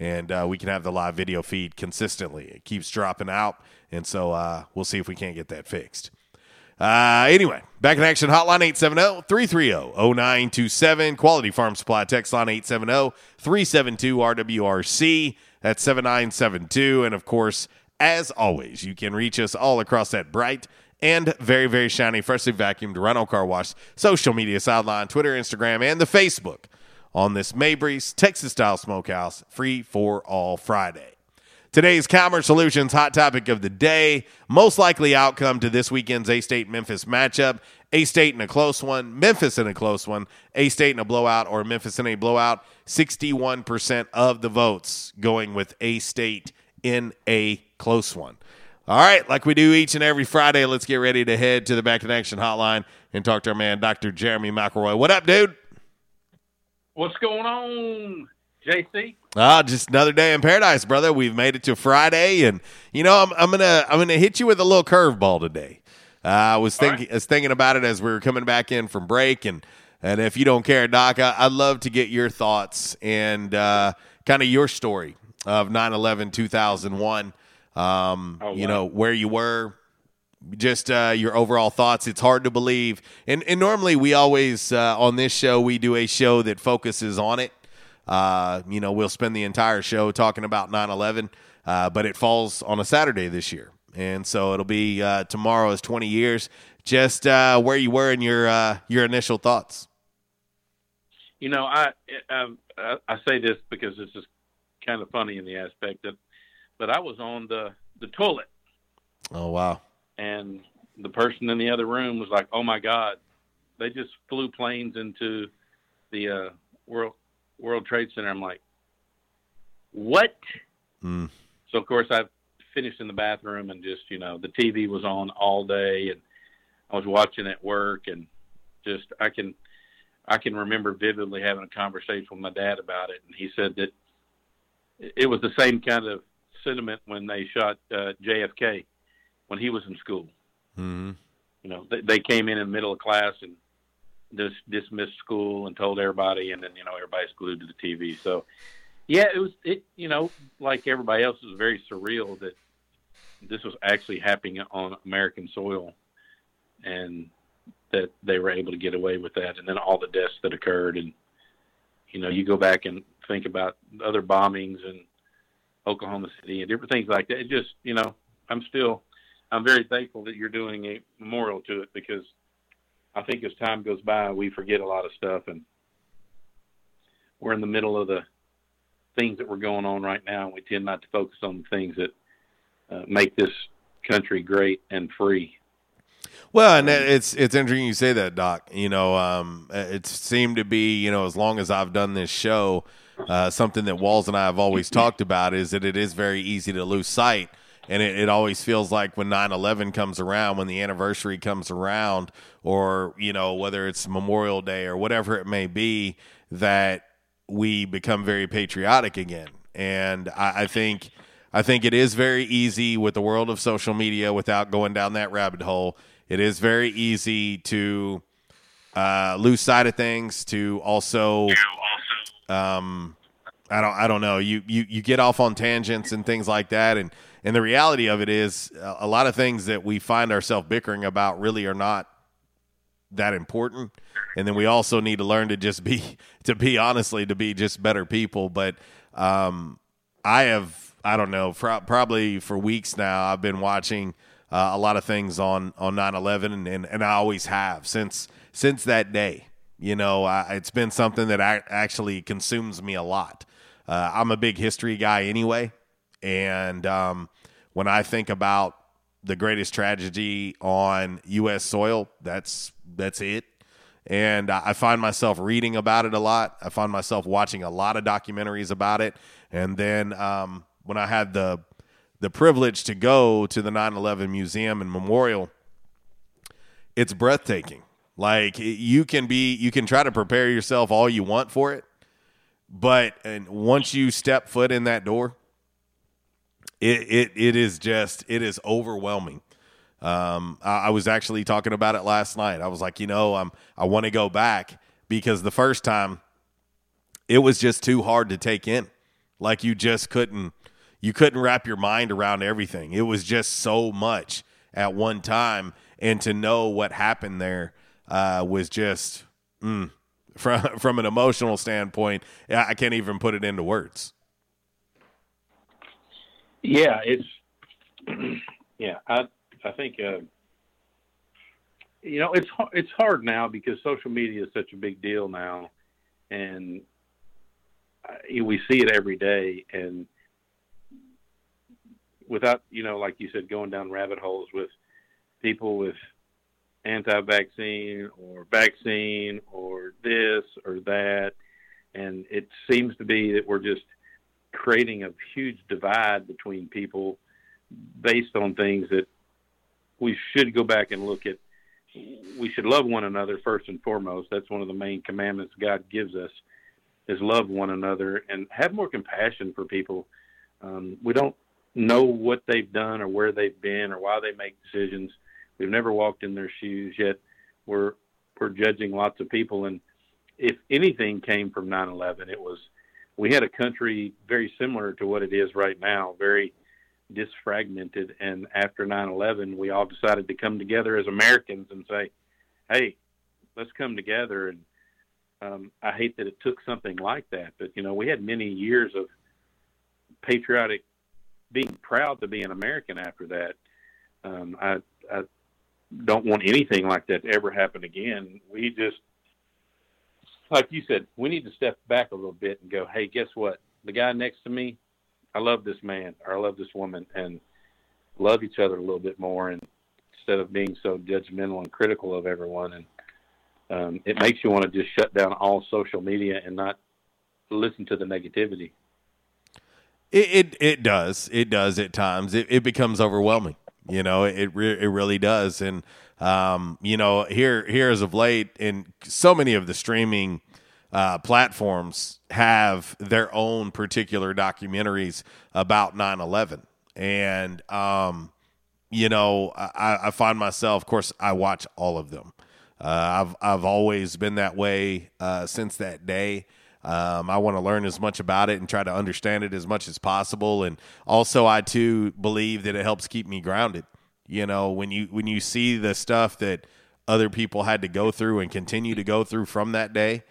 And uh, we can have the live video feed consistently. It keeps dropping out, and so uh, we'll see if we can't get that fixed. Uh, anyway, Back in Action hotline eight seven zero, three three zero, zero nine two seven. Quality Farm Supply text line eight seven zero, three seven two, R W R C at seven nine seven two. And, of course, as always, you can reach us all across that bright and very, very shiny, freshly vacuumed Rhino Car Wash social media sideline, Twitter, Instagram, and the Facebook on this Mabry's Texas-style smokehouse, free for all Friday. Today's Calmer Solutions hot topic of the day, most likely outcome to this weekend's A-State-Memphis matchup. A-State in a close one, Memphis in a close one, A-State in a blowout, or Memphis in a blowout. sixty-one percent of the votes going with A-State in a close one. All right, like we do each and every Friday, let's get ready to head to the Back in Action hotline and talk to our man, Doctor Jeremy McElroy. What up, dude? What's going on, J C? Ah, just another day in paradise, brother. We've made it to Friday, and you know I'm, I'm gonna I'm gonna hit you with a little curveball today. Uh, I was thinking right. I was thinking about it as we were coming back in from break, and and if you don't care, Doc, I, I'd love to get your thoughts and uh, kind of your story of nine eleven two thousand one. Um, oh, wow. You know where you were, just uh, your overall thoughts. It's hard to believe, and and normally we always uh, on this show we do a show that focuses on it. Uh, you know, we'll spend the entire show talking about nine eleven, uh, but it falls on a Saturday this year. And so it'll be, uh, tomorrow is twenty years, just, uh, where you were and your, uh, your initial thoughts. You know, I, I, I say this because this is kind of funny in the aspect that, but I was on the, the toilet. Oh, wow. And the person in the other room was like, oh my God, they just flew planes into the, uh, world. World Trade Center. I'm like, what? Mm. So, of course, I finished in the bathroom and just, you know, the T V was on all day and I was watching at work and just I can I can remember vividly having a conversation with my dad about it. And he said that it was the same kind of sentiment when they shot uh, J F K when he was in school. Mm-hmm. You know, they, they came in in the middle of class and Dis- dismissed school and told everybody, and then you know everybody's glued to the T V. So, yeah, it was it. You know, like everybody else, it was very surreal that this was actually happening on American soil, and that they were able to get away with that. And then all the deaths that occurred, and you know, you go back and think about other bombings in Oklahoma City and different things like that. It just, you know, I'm still, I'm very thankful that you're doing a memorial to it because I think as time goes by, we forget a lot of stuff, and we're in the middle of the things that were going on right now, and we tend not to focus on the things that uh, make this country great and free. Well, and it's it's interesting you say that, Doc. You know, um, it seemed to be, you know, as long as I've done this show, uh, something that Walls and I have always talked about is that it is very easy to lose sight. And it, it always feels like when nine eleven comes around, when the anniversary comes around, or, you know, whether it's Memorial Day or whatever it may be, that we become very patriotic again. And I, I think I think it is very easy with the world of social media, without going down that rabbit hole, it is very easy to uh, lose sight of things, to also um, I don't I don't know. You, you, you get off on tangents and things like that. And And the reality of it is a lot of things that we find ourselves bickering about really are not that important. And then we also need to learn to just be, to be honestly, to be just better people. But um, I have, I don't know, pro- probably for weeks now, I've been watching uh, a lot of things on, on nine eleven, and, and, and I always have since, since that day. You know, I, it's been something that I, actually consumes me a lot. Uh, I'm a big history guy anyway. And um, when I think about the greatest tragedy on U S soil, that's that's it. And I find myself reading about it a lot. I find myself watching a lot of documentaries about it. And then um, when I had the the privilege to go to the nine eleven Museum and Memorial, it's breathtaking Like, you can be, you can try to prepare yourself all you want for it, but and once you step foot in that door, it it it is just it is overwhelming. Um, I, I was actually talking about it last night. I was like, you know, I'm I want to go back because the first time it was just too hard to take in. Like, you just couldn't you couldn't wrap your mind around everything. It was just so much at one time, and to know what happened there. Uh, was just mm, from from an emotional standpoint, I can't even put it into words. Yeah, it's yeah. I I think uh, you know it's it's hard now because social media is such a big deal now, and we see it every day. And without you know, like you said, going down rabbit holes with people with anti-vaccine or vaccine or this or that. And it seems to be that we're just creating a huge divide between people based on things that we should go back and look at. We should love one another first and foremost. That's one of the main commandments God gives us, is love one another and have more compassion for people. Um, we don't know what they've done or where they've been or why they make decisions. We've never walked in their shoes, yet we're we're judging lots of people. And if anything came from nine eleven, it was we had a country very similar to what it is right now, very disfragmented. And after nine eleven, we all decided to come together as Americans and say, hey, let's come together. And um, I hate that it took something like that. But, you know, we had many years of patriotic being proud to be an American after that. Um, I, I don't want anything like that to ever happen again. We just, like you said, we need to step back a little bit and go, hey, guess what? The guy next to me, I love this man or I love this woman, and love each other a little bit more, and instead of being so judgmental and critical of everyone. And um, it makes you want to just shut down all social media and not listen to the negativity. It it, it does. It does at times. It, it becomes overwhelming. You know, it re- it really does. And, um, you know, here here as of late, and so many of the streaming uh, platforms have their own particular documentaries about nine eleven. And, um, you know, I, I find myself, of course, I watch all of them. Uh, I've, I've always been that way uh, since that day. Um, I want to learn as much about it and try to understand it as much as possible. And also, I too believe that it helps keep me grounded. You know, when you when you see the stuff that other people had to go through and continue to go through from that day,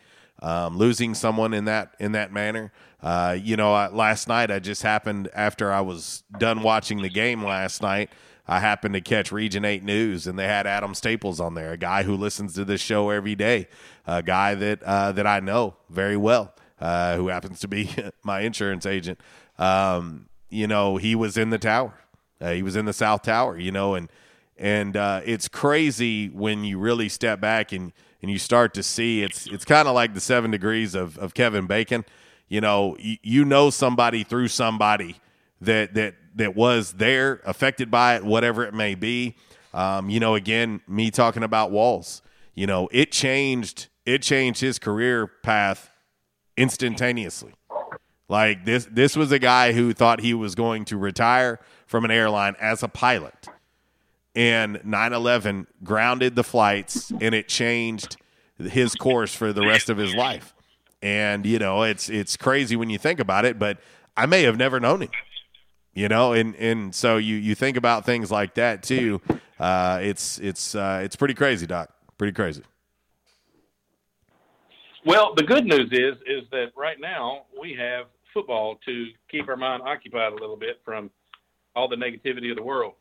um, losing someone in that in that manner. Uh, you know, I, last night I just happened after I was done watching the game last night. I happened to catch Region eight News, and they had Adam Staples on there, a guy who listens to this show every day, a guy that uh, that I know very well, uh, who happens to be my insurance agent. Um, you know, he was in the tower. Uh, he was in the South Tower, you know, and and uh, it's crazy when you really step back and, and you start to see it's it's kind of like the seven degrees of, of Kevin Bacon. You know, you, you know somebody through somebody that that that was there, affected by it, whatever it may be. Um, you know, again, me talking about Walls, you know, it changed, it changed his career path instantaneously. Like this, this was a guy who thought he was going to retire from an airline as a pilot, and nine eleven grounded the flights, and it changed his course for the rest of his life. And, you know, it's, it's crazy when you think about it, but I may have never known him. You know, and, and so you, you think about things like that too. Uh, it's it's uh, it's pretty crazy, Doc. Pretty crazy. Well, the good news is is that right now we have football to keep our mind occupied a little bit from all the negativity of the world.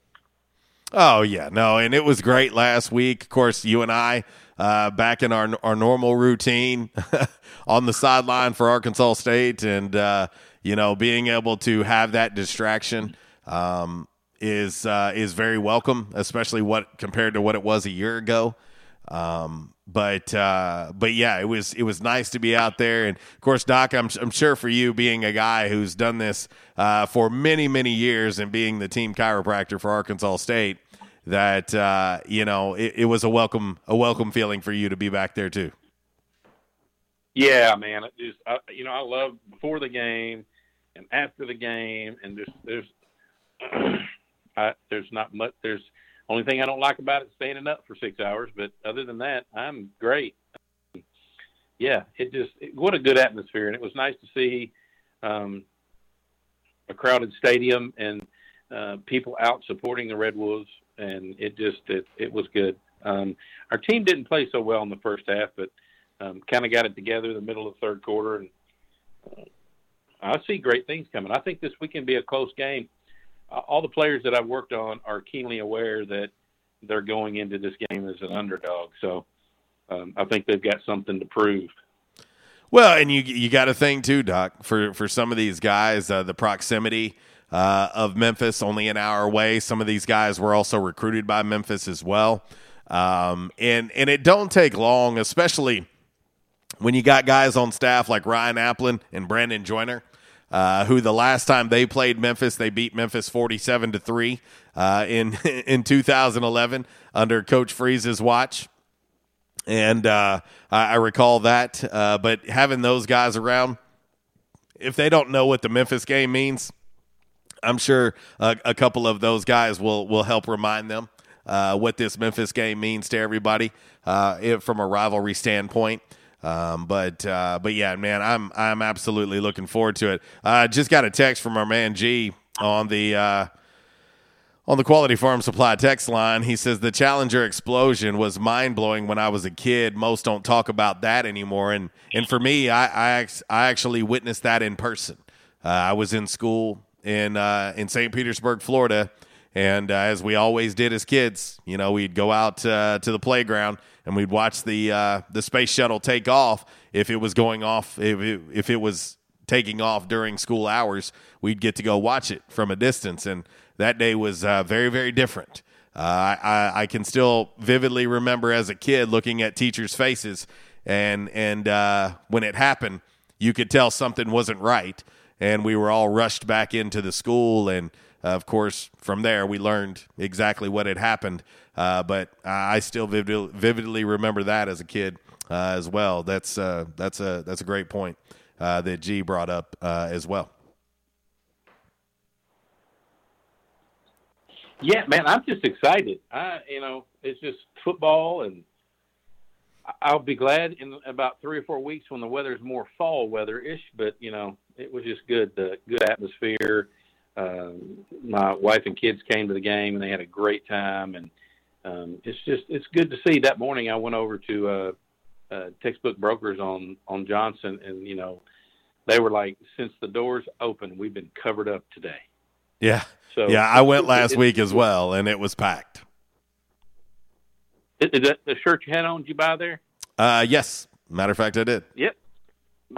Oh yeah, no, and it was great last week. Of course, you and I uh, back in our our normal routine on the sideline for Arkansas State, and uh, you know, being able to have that distraction um, is uh, is very welcome, especially what compared to what it was a year ago. Um, but uh, but yeah, it was it was nice to be out there. And of course, Doc, I'm I'm sure for you, being a guy who's done this uh, for many many years and being the team chiropractor for Arkansas State, that, uh, you know, it, it was a welcome, a welcome feeling for you to be back there too. Yeah, man. It just, I, you know, I love before the game and after the game, and just, there's, I, there's not much, there's only thing I don't like about it, standing up for six hours. But other than that, I'm great. Yeah, it just, it, what a good atmosphere. And it was nice to see um, a crowded stadium and uh, people out supporting the Red Wolves. And it just, it, it was good. Um, our team didn't play so well in the first half, but um, kind of got it together in the middle of the third quarter. And uh, I see great things coming. I think this weekend be a close game. Uh, all the players that I've worked on are keenly aware that they're going into this game as an underdog. So, Um, I think they've got something to prove. Well, and you you got a thing too, Doc, for, for some of these guys, uh, the proximity uh, of Memphis, only an hour away. Some of these guys were also recruited by Memphis as well. Um, and, and it don't take long, especially when you got guys on staff like Ryan Applin and Brandon Joyner, uh, who the last time they played Memphis, they beat Memphis forty-seven to three uh, in, in two thousand eleven under Coach Freeze's watch. And uh, I, I recall that. Uh, but having those guys around, if they don't know what the Memphis game means, I'm sure a, a couple of those guys will, will help remind them uh, what this Memphis game means to everybody uh, if, from a rivalry standpoint. Um, but uh, but yeah, man, I'm I'm absolutely looking forward to it. I uh, just got a text from our man G on the uh, – on the Quality Farm Supply text line. He says, the Challenger explosion was mind-blowing when I was a kid. Most don't talk about that anymore. And and for me, I I, I actually witnessed that in person. Uh, I was in school in uh, in Saint Petersburg, Florida, and uh, as we always did as kids, you know, we'd go out uh, to the playground and we'd watch the uh, the space shuttle take off. If it was going off, if it, if it was taking off during school hours, we'd get to go watch it from a distance. And that day was uh, very, very different. Uh, I, I can still vividly remember as a kid looking at teachers' faces, and and uh, when it happened, you could tell something wasn't right, and we were all rushed back into the school, and uh, of course, from there, we learned exactly what had happened, uh, but I still vivid, vividly remember that as a kid uh, as well. That's, uh, that's, a, that's a great point uh, that G brought up uh, as well. Yeah, man, I'm just excited. I, you know, it's just football, and I'll be glad in about three or four weeks when the weather's more fall weather-ish. But you know, it was just good, the good atmosphere. Um, my wife and kids came to the game, and they had a great time. And um, it's just, it's good to see. That morning, I went over to uh, uh, Textbook Brokers on on Johnston, and you know, they were like, "Since the doors open, we've been covered up today." Yeah. So, yeah, I went last it, week as well, and it was packed. Is that the shirt you had on, did you buy there? Uh, yes. Matter of fact, I did. Yep.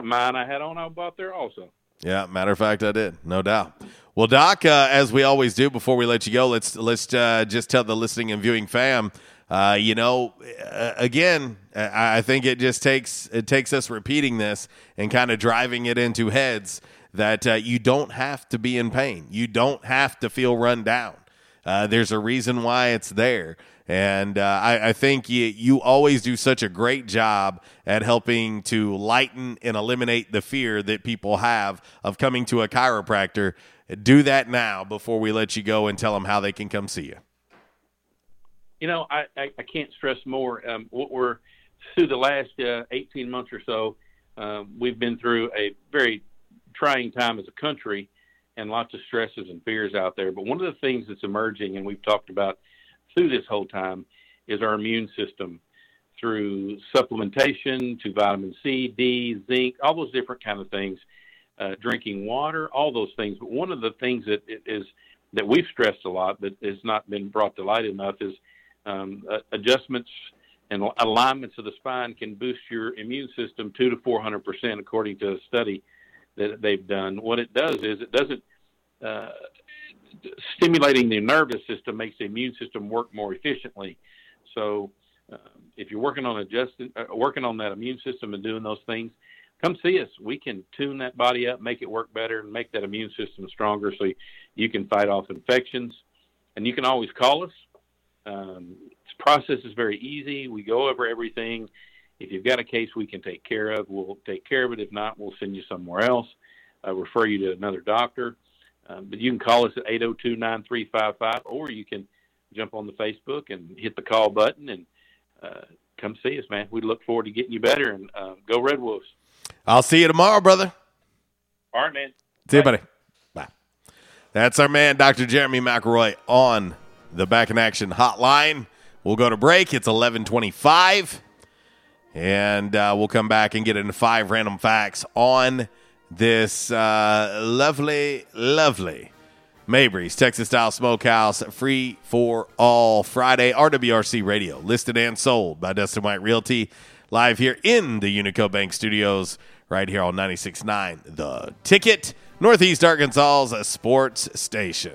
Mine I had on, I bought there also. Yeah, matter of fact, I did. No doubt. Well, Doc, uh, as we always do before we let you go, let's let's uh, just tell the listening and viewing fam, uh, you know, uh, again, I, I think it just takes it takes us repeating this and kind of driving it into heads that uh, you don't have to be in pain. You don't have to feel run down. Uh, there's a reason why it's there. And uh, I, I think you, you always do such a great job at helping to lighten and eliminate the fear that people have of coming to a chiropractor. Do that now before we let you go, and tell them how they can come see you. You know, I, I, I can't stress more. Um, what we're through the last uh, eighteen months or so, uh, we've been through a very trying time as a country, and lots of stresses and fears out there. But one of the things that's emerging, and we've talked about through this whole time, is our immune system through supplementation to vitamin C, D, zinc, all those different kind of things, uh, drinking water, all those things. But one of the things that is that we've stressed a lot that has not been brought to light enough is um, uh, adjustments and alignments of the spine can boost your immune system two to four hundred percent, according to a study that they've done. What it does is it doesn't, uh, stimulating the nervous system makes the immune system work more efficiently. So uh, if you're working on adjusting, uh, working on that immune system and doing those things, come see us. We can tune that body up, make it work better, and make that immune system stronger so you can fight off infections. And you can always call us. Um, the process is very easy. We go over everything. If you've got a case we can take care of, we'll take care of it. If not, we'll send you somewhere else, uh, refer you to another doctor. Um, but you can call us at eight oh two, nine three five five, or you can jump on the Facebook and hit the call button and uh, come see us, man. We look forward to getting you better, and uh, go Red Wolves. I'll see you tomorrow, brother. All right, man. See Bye. you, buddy. Bye. That's our man, Doctor Jeremy McElroy, on the Back in Action hotline. We'll go to break. It's eleven twenty-five, and uh, we'll come back and get into five random facts on this uh, lovely, lovely Mabry's Texas-style smokehouse, free for all Friday. R W R C Radio, listed and sold by Dustin White Realty, live here in the Unico Bank Studios, right here on ninety-six point nine The Ticket, Northeast Arkansas's sports station.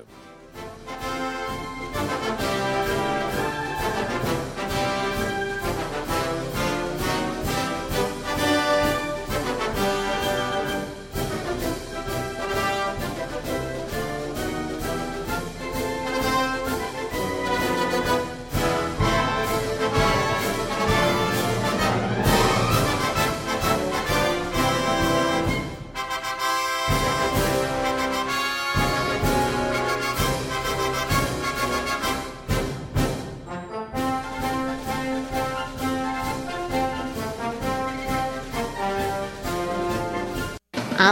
I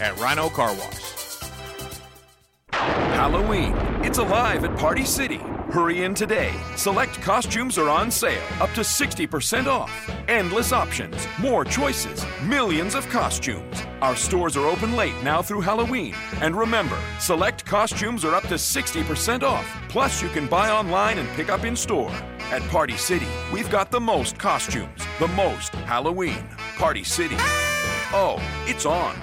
at Rhino Car Wash. Halloween, it's alive at Party City. Hurry in today. Select costumes are on sale, up to sixty percent off. Endless options, more choices, millions of costumes. Our stores are open late now through Halloween. And remember, select costumes are up to sixty percent off. Plus, you can buy online and pick up in store. At Party City, we've got the most costumes, the most Halloween. Party City. Oh, it's on.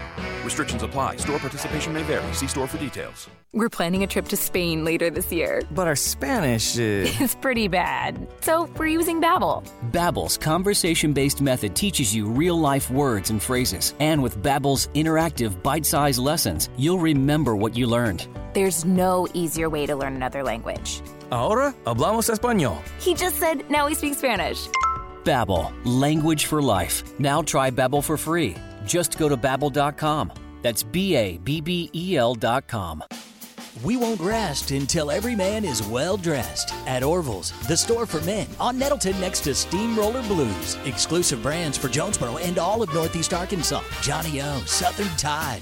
Restrictions apply. Store participation may vary. See store for details. We're planning a trip to Spain later this year. But our Spanish is... is pretty bad. So we're using Babbel. Babbel's conversation-based method teaches you real-life words and phrases. And with Babbel's interactive bite-sized lessons, you'll remember what you learned. There's no easier way to learn another language. Ahora hablamos español. He just said, now we speak Spanish. Babbel, language for life. Now try Babbel for free. Just go to Babbel dot com. That's B A B B E L dot com. We won't rest until every man is well-dressed. At Orville's, the store for men, on Nettleton next to Steamroller Blues. Exclusive brands for Jonesboro and all of Northeast Arkansas. Johnny O, Southern Tide,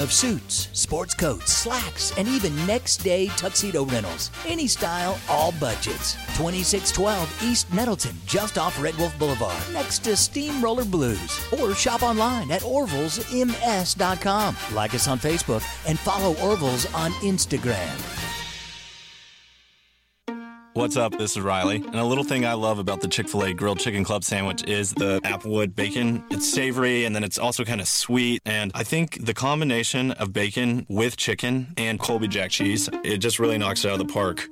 of suits, sports coats, slacks, and even next-day tuxedo rentals. Any style, all budgets. twenty-six twelve East Nettleton, just off Red Wolf Boulevard, next to Steamroller Blues. Or shop online at orvils m s dot com. Like us on Facebook and follow Orville's on Instagram. What's up? This is Riley. And a little thing I love about the Chick-fil-A grilled chicken club sandwich is the Applewood bacon. It's savory, and then it's also kind of sweet. And I think the combination of bacon with chicken and Colby Jack cheese, it just really knocks it out of the park.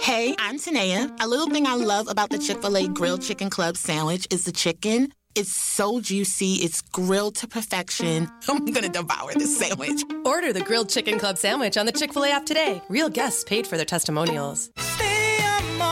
Hey, I'm Tanea. A little thing I love about the Chick-fil-A grilled chicken club sandwich is the chicken. It's so juicy. It's grilled to perfection. I'm going to devour this sandwich. Order the grilled chicken club sandwich on the Chick-fil-A app today. Real guests paid for their testimonials.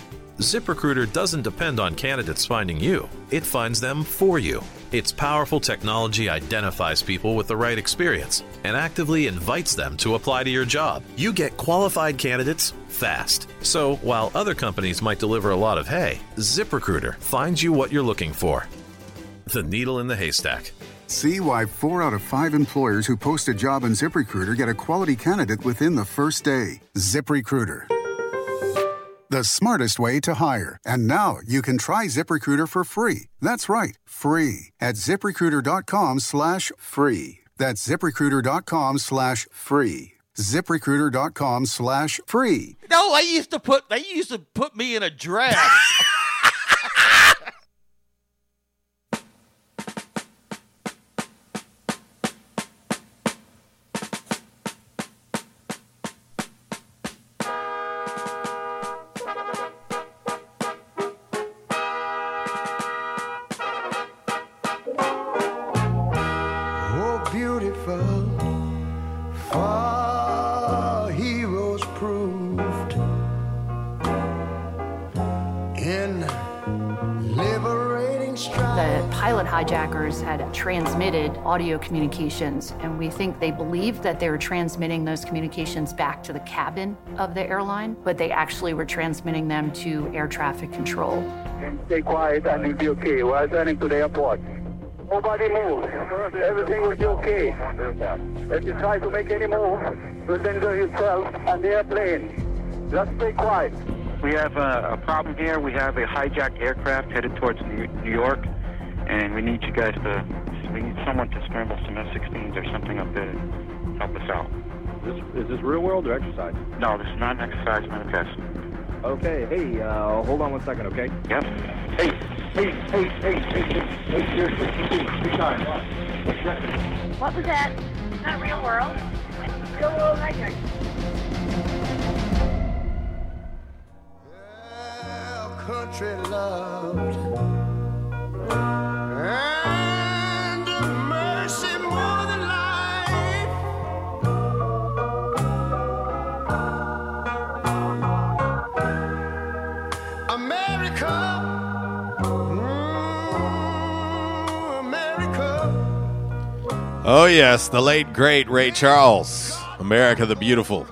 ZipRecruiter doesn't depend on candidates finding you. It finds them for you. Its powerful technology identifies people with the right experience and actively invites them to apply to your job. You get qualified candidates fast. So while other companies might deliver a lot of hay, ZipRecruiter finds you what you're looking for. The needle in the haystack. See why four out of five employers who post a job in ZipRecruiter get a quality candidate within the first day. ZipRecruiter. The smartest way to hire. And now you can try ZipRecruiter for free. That's right, free. At zip recruiter dot com slash free. That's zip recruiter dot com slash free. zip recruiter dot com slash free. No, I used to put, they used to put me in a dress. Had transmitted audio communications, and we think they believed that they were transmitting those communications back to the cabin of the airline, but they actually were transmitting them to air traffic control. Stay quiet and it'll be okay. We're turning to the airport. Nobody move. Everything will be okay. If you try to make any move, you'll injure yourself and the airplane. Just stay quiet. We have a, a problem here. We have a hijacked aircraft headed towards New York. And we need you guys to, we need someone to scramble some F sixteens or something up there to help us out. Is this, is this real world or exercise? No, this is not an exercise, not a test. Okay, hey, uh, hold on one second, okay? Yep. Hey. What was that? Not real world. Go all right here. Well, country loved and mercy more than life. America. Oh, yes, the late, great Ray Charles, America the Beautiful.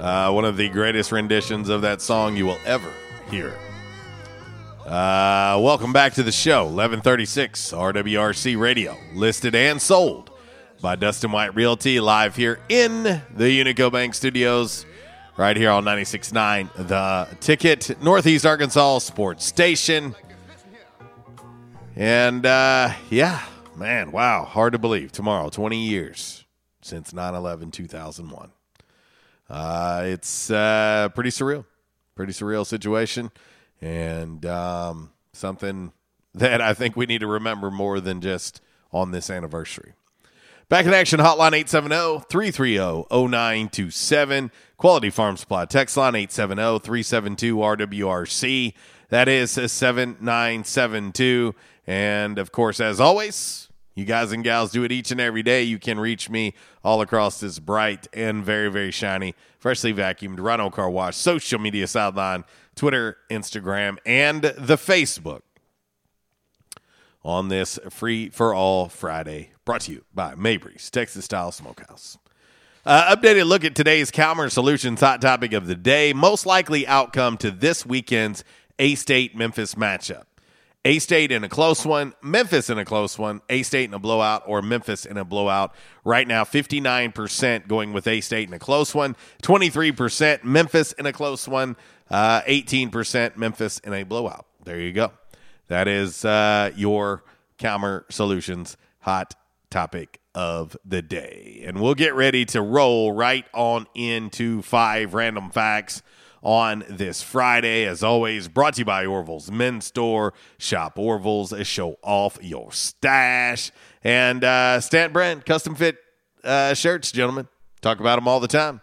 Uh, one of the greatest renditions of that song you will ever hear. Uh, welcome back to the show, eleven thirty-six R W R C Radio, listed and sold by Dustin White Realty, live here in the Unico Bank Studios, right here on ninety-six point nine The Ticket, Northeast Arkansas Sports Station. And, uh, yeah. Man, wow, hard to believe. Tomorrow, twenty years since nine eleven two thousand one. Uh, it's uh, pretty surreal, pretty surreal situation, and um, something that I think we need to remember more than just on this anniversary. Back in Action Hotline, eight seven zero three three zero zero nine two seven. Quality Farm Supply text line, eight seven zero three seven two R W R C. That is seven nine seven two. And, of course, as always, you guys and gals do it each and every day. You can reach me all across this bright and very, very shiny, freshly vacuumed Rhino Car Wash social media sideline, Twitter, Instagram, and the Facebook on this Free for All Friday, brought to you by Mabry's Texas-style smokehouse. Uh, updated look at today's Calmer Solutions hot topic of the day, most likely outcome to this weekend's A-State-Memphis matchup. A-State in a close one, Memphis in a close one, A-State in a blowout, or Memphis in a blowout. Right now, fifty-nine percent going with A-State in a close one, twenty-three percent Memphis in a close one, uh, eighteen percent Memphis in a blowout. There you go. That is uh, your Calmer Solutions hot topic of the day. And we'll get ready to roll right on into five random facts on this Friday, as always, brought to you by Orville's Men's Store. Shop Orville's, show off your stash. And uh, Stant Brand, custom fit uh, shirts, gentlemen. Talk about them all the time.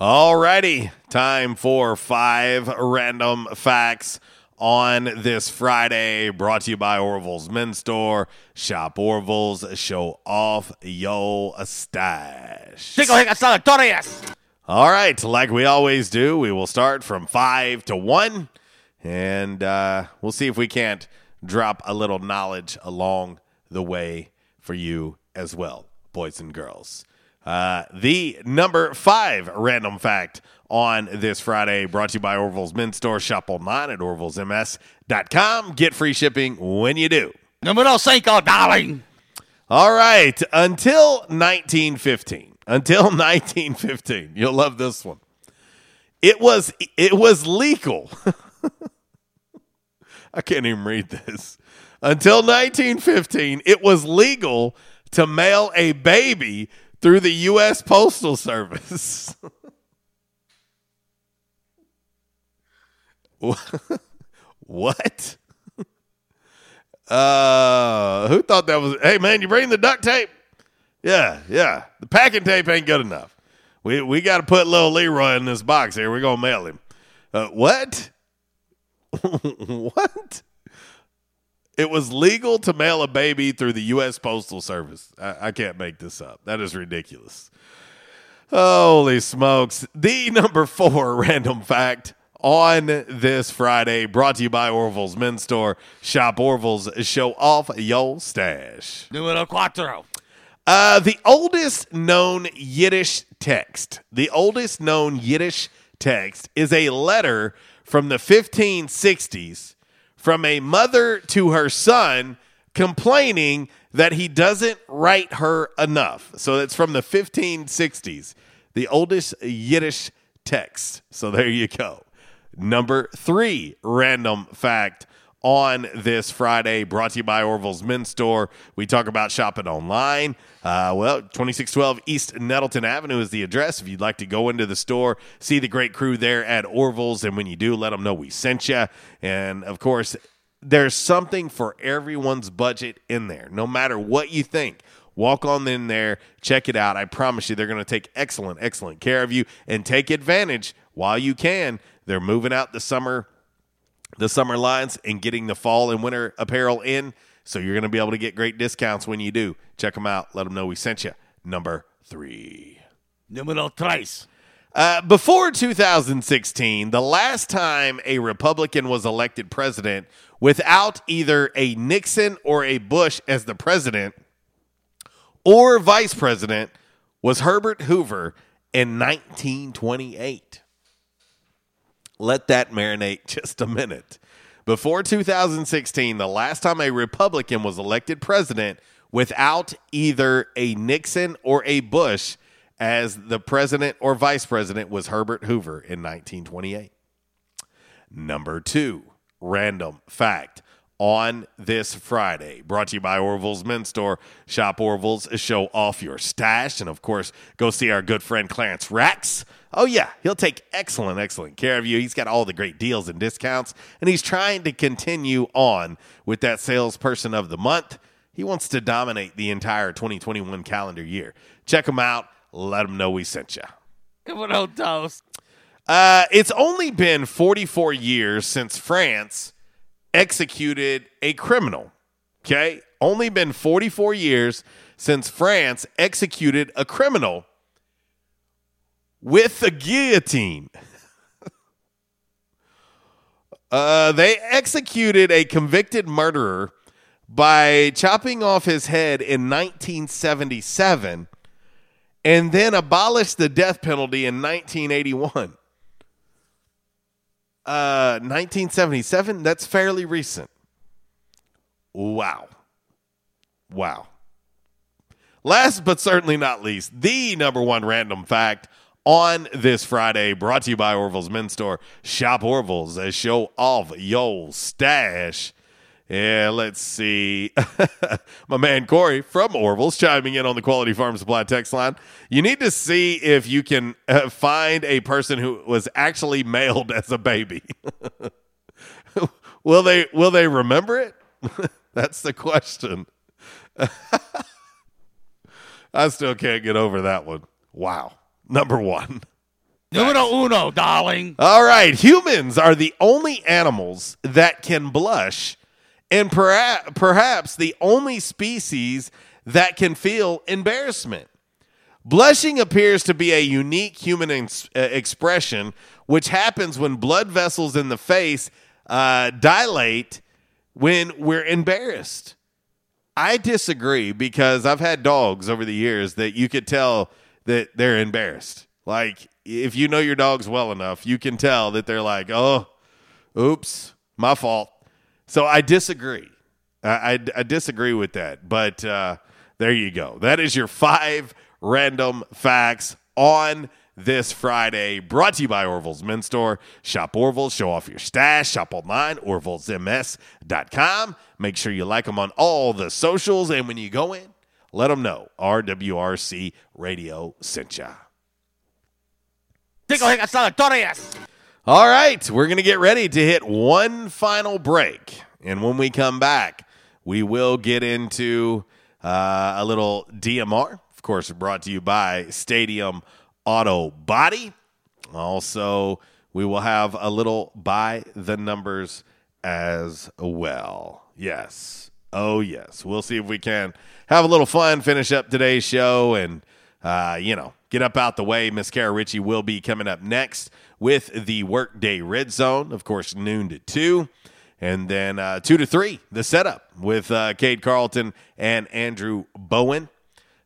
Alrighty, time for five random facts on this Friday, brought to you by Orville's Men's Store. Shop Orville's, show off your stash. All right, like we always do, we will start from five to one, and uh, we'll see if we can't drop a little knowledge along the way for you as well, boys and girls. Uh, the number five random fact on this Friday, brought to you by Orville's Men's Store. Shop online at orville's m s dot com. Get free shipping when you do. Numero cinco, darling. All right. Until nineteen fifteen. Until nineteen fifteen. You'll love this one. It was, it was legal. I can't even read this. Until nineteen fifteen, it was legal to mail a baby through the U S Postal Service. What? Uh, who thought that was... Hey, man, you bring the duct tape? Yeah, yeah. The packing tape ain't good enough. We we got to put little Leroy in this box here. We're going to mail him. Uh, what? What? It was legal to mail a baby through the U S Postal Service. I, I can't make this up. That is ridiculous. Holy smokes. The number four random fact on this Friday, brought to you by Orville's Men's Store. Shop Orville's, show off your stash. Numero cuatro. Uh, the oldest known Yiddish text. The oldest known Yiddish text is a letter from the fifteen sixties. from a mother to her son complaining that he doesn't write her enough. So that's from the fifteen sixties, the oldest Yiddish text. So there you go. Number three random fact on this Friday, brought to you by Orville's Men's Store. We talk about shopping online. Uh, well, twenty-six twelve East Nettleton Avenue is the address. If you'd like to go into the store, see the great crew there at Orville's, and when you do, let them know we sent you. And, of course, there's something for everyone's budget in there, no matter what you think. Walk on in there, check it out. I promise you they're going to take excellent, excellent care of you, and take advantage while you can. They're moving out the summer the summer lines and getting the fall and winter apparel in, so you're going to be able to get great discounts when you do. Check them out. Let them know we sent you. Number three. Numero tres. Uh, before two thousand sixteen, the last time a Republican was elected president without either a Nixon or a Bush as the president or vice president was Herbert Hoover in nineteen twenty-eight. Let that marinate just a minute. Before two thousand sixteen, the last time a Republican was elected president without either a Nixon or a Bush as the president or vice president was Herbert Hoover in nineteen twenty-eight. Number two, random fact on this Friday, brought to you by Orville's Men's Store. Shop Orville's, show off your stash, and of course, go see our good friend Clarence Rex. Oh, yeah, he'll take excellent, excellent care of you. He's got all the great deals and discounts, and he's trying to continue on with that salesperson of the month. He wants to dominate the entire twenty twenty-one calendar year. Check him out. Let him know we sent you. Come on, old toast. Uh, it's only been forty-four years since France executed a criminal, okay? Only been forty-four years since France executed a criminal with the guillotine. uh, they executed a convicted murderer by chopping off his head in nineteen seventy-seven and then abolished the death penalty in nineteen eighty-one. Uh, nineteen seventy-seven, that's fairly recent. Wow. Wow. Last but certainly not least, the number one random fact on this Friday, brought to you by Orville's Men's Store. Shop Orville's, a show off your stash. Yeah, let's see. My man Corey from Orville's chiming in on the Quality Farm Supply text line. You need to see if you can uh, find a person who was actually mailed as a baby. Will they will they remember it? That's the question. I still can't get over that one. Wow. Number one. Numero uno, darling. All right. Humans are the only animals that can blush, and perha- perhaps the only species that can feel embarrassment. Blushing appears to be a unique human ins- uh, expression, which happens when blood vessels in the face uh, dilate when we're embarrassed. I disagree, because I've had dogs over the years that you could tell that they're embarrassed. Like, if you know your dogs well enough, you can tell that they're like, oh, oops, my fault. So I disagree. I, I, I disagree with that. But uh, there you go. That is your five random facts on this Friday, brought to you by Orville's Men's Store. Shop Orville's, show off your stash. Shop online, orville's m s dot com. Make sure you like them on all the socials. And when you go in, let them know R W R C Radio sent ya. All right, we're going to get ready to hit one final break. And when we come back, we will get into uh, a little D M R. Of course, brought to you by Stadium Auto Body. Also, we will have a little by the numbers as well. Yes. Oh, yes. We'll see if we can have a little fun, finish up today's show, and, uh, you know, get up out the way. Miss Kara Ritchie will be coming up next with the Workday Red Zone, of course, noon to two. And then uh, two to three, the setup with uh, Cade Carlton and Andrew Bowen.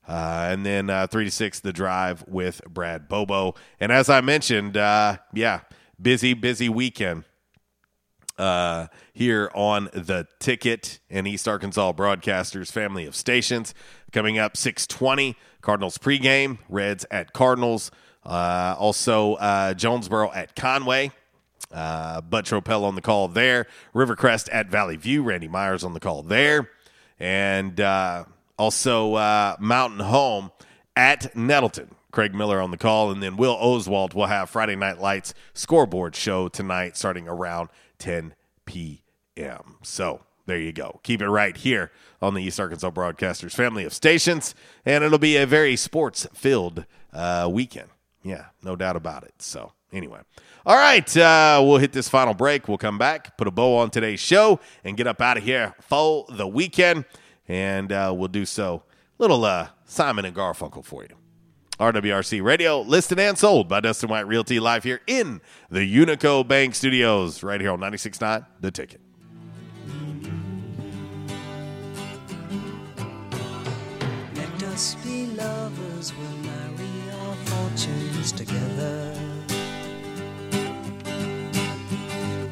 Uh, and then uh, three to six, the drive with Brad Bobo. And as I mentioned, uh, yeah, busy, busy weekend. uh, here on The Ticket and East Arkansas Broadcasters family of stations. Coming up six twenty, Cardinals pregame, Reds at Cardinals. Uh, also, uh, Jonesboro at Conway. Uh, Butch Ropel on the call there. Rivercrest at Valley View. Randy Myers on the call there. And uh, also uh, Mountain Home at Nettleton. Craig Miller on the call. And then Will Oswald will have Friday Night Lights scoreboard show tonight starting around ten p.m. So there you go. Keep it right here on the East Arkansas Broadcasters family of stations. And it'll be a very sports-filled uh, weekend. Yeah, no doubt about it. So anyway. All right, uh, we'll hit this final break. We'll come back, put a bow on today's show, and get up out of here for the weekend. And uh, we'll do so. Little uh, Simon and Garfunkel for you. R W R C Radio, listed and sold by Dustin White Realty, live here in the Unico Bank Studios, right here on ninety-six point nine The Ticket. Let us be lovers, we'll marry our fortunes together.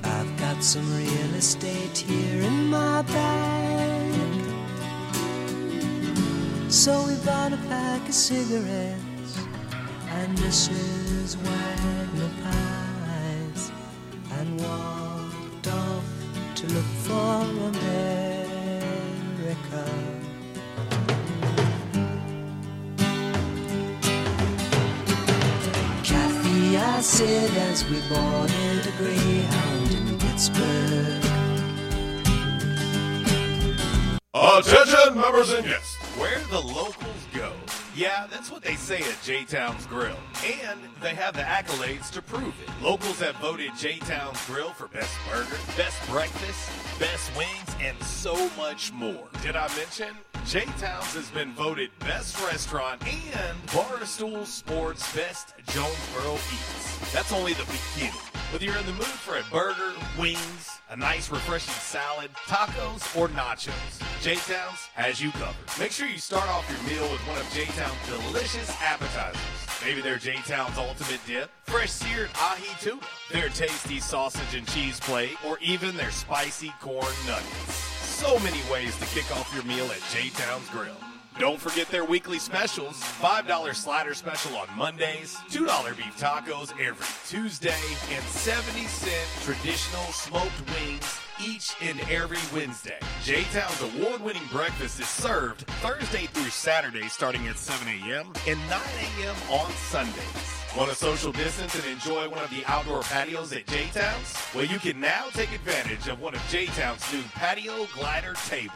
I've got some real estate here in my bag, so we bought a pack of cigarettes and Missus Wagner pies, and walked off to look for America. Kathy, I said as we boarded a Greyhound in Pittsburgh. Attention, members and guests, where the locals go. Yeah, that's what they say at J-Town's Grill. And they have the accolades to prove it. Locals have voted J-Town's Grill for best burger, best breakfast, best wings, and so much more. Did I mention? J-Town's has been voted best restaurant and Barstool Sports Best Jonesboro Eats. That's only the beginning. Whether you're in the mood for a burger, wings, a nice refreshing salad, tacos, or nachos, J-Town's has you covered. Make sure you start off your meal with one of J-Town's delicious appetizers. Maybe their J-Town's Ultimate Dip, fresh seared ahi tuna, their tasty sausage and cheese plate, or even their spicy corn nuggets. So many ways to kick off your meal at J-Town's Grill. Don't forget their weekly specials, five dollar slider special on Mondays, two dollar beef tacos every Tuesday, and seventy cent traditional smoked wings each and every Wednesday. J-Town's award-winning breakfast is served Thursday through Saturday starting at seven a.m. and nine a.m. on Sundays. Want to social distance and enjoy one of the outdoor patios at J-Town's? Well, you can now take advantage of one of J-Town's new patio glider tables.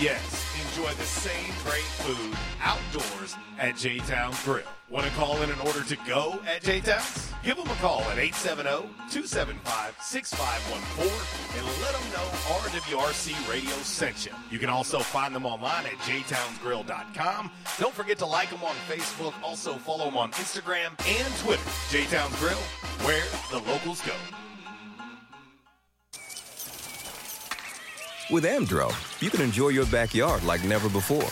Yes, enjoy the same great food outdoors at J-Town's Grill. Want to call in an order to go at J-Town's? Give them a call at eight seven zero, two seven five, six five one four and let them know R W R C Radio sent you. You can also find them online at j towns grill dot com. Don't forget to like them on Facebook. Also follow them on Instagram and Twitter. J-Town's Grill, where the locals go. With Amdro, you can enjoy your backyard like never before.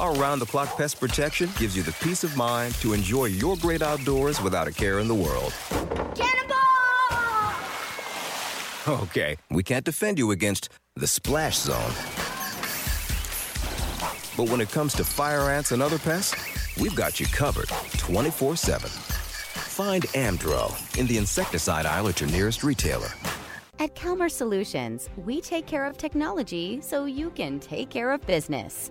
Our round-the-clock pest protection gives you the peace of mind to enjoy your great outdoors without a care in the world. Cannonball! Okay, we can't defend you against the splash zone. But when it comes to fire ants and other pests, we've got you covered twenty-four seven. Find Amdro in the insecticide aisle at your nearest retailer. At Calmer Solutions, we take care of technology so you can take care of business.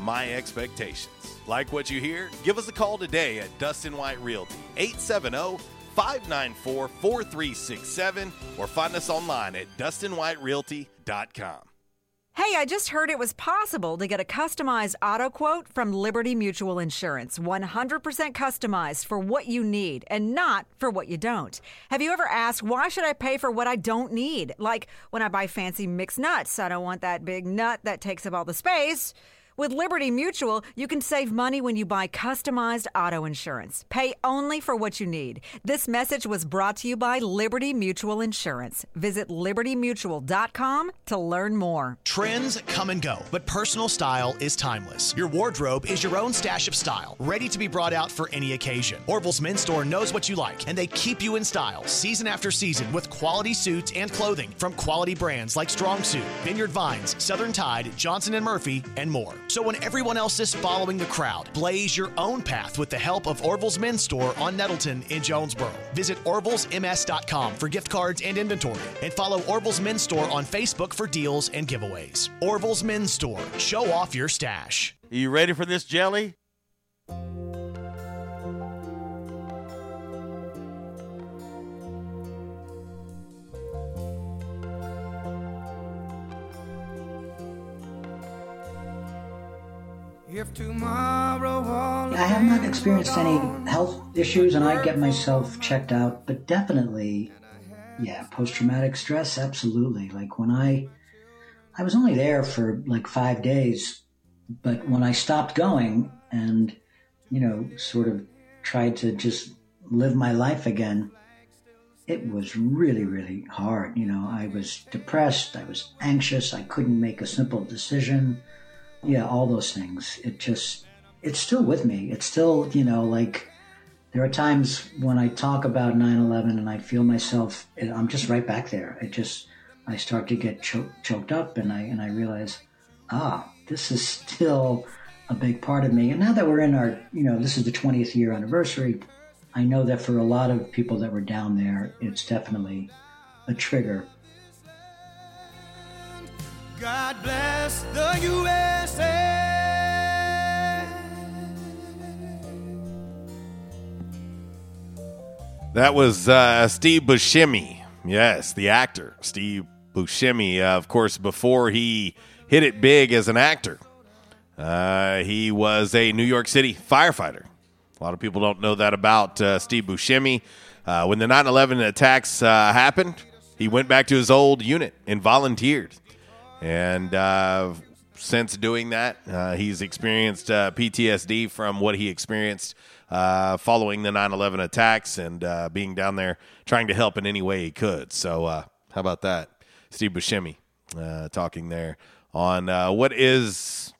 my expectations. Like what you hear? Give us a call today at Dustin White Realty, eight seven zero, five nine four, four three six seven, or find us online at dustin white realty dot com. Hey, I just heard it was possible to get a customized auto quote from Liberty Mutual Insurance. one hundred percent customized for what you need and not for what you don't. Have you ever asked, why should I pay for what I don't need? Like when I buy fancy mixed nuts, I don't want that big nut that takes up all the space. With Liberty Mutual, you can save money when you buy customized auto insurance. Pay only for what you need. This message was brought to you by Liberty Mutual Insurance. Visit liberty mutual dot com to learn more. Trends come and go, but personal style is timeless. Your wardrobe is your own stash of style, ready to be brought out for any occasion. Orville's Men's Store knows what you like, and they keep you in style season after season with quality suits and clothing from quality brands like Strong Suit, Vineyard Vines, Southern Tide, Johnston and Murphy, and more. So when everyone else is following the crowd, blaze your own path with the help of Orville's Men's Store on Nettleton in Jonesboro. Visit orville's m s dot com for gift cards and inventory, and follow Orville's Men's Store on Facebook for deals and giveaways. Orville's Men's Store. Show off your stash. Are you ready for this jelly? I have not experienced any health issues, and I get myself checked out, but definitely, yeah, post-traumatic stress, absolutely. Like when I, I was only there for like five days, but when I stopped going and, you know, sort of tried to just live my life again, it was really, really hard. You know, I was depressed, I was anxious, I couldn't make a simple decision. Yeah, all those things. It just, it's still with me. It's still, you know, like there are times when I talk about nine eleven and I feel myself, I'm just right back there. It just, I start to get cho- choked up and I and I realize, ah, this is still a big part of me. And now that we're in our, you know, this is the twentieth year anniversary, I know that for a lot of people that were down there, it's definitely a trigger. God bless the U S A. That was uh, Steve Buscemi. Yes, the actor, Steve Buscemi. Uh, of course, before he hit it big as an actor, uh, he was a New York City firefighter. A lot of people don't know that about uh, Steve Buscemi. Uh, when the nine eleven attacks uh, happened, he went back to his old unit and volunteered. And uh, since doing that, uh, he's experienced uh, P T S D from what he experienced uh, following the nine eleven attacks and uh, being down there trying to help in any way he could. So uh, how about that? Steve Buscemi uh, talking there on uh, what is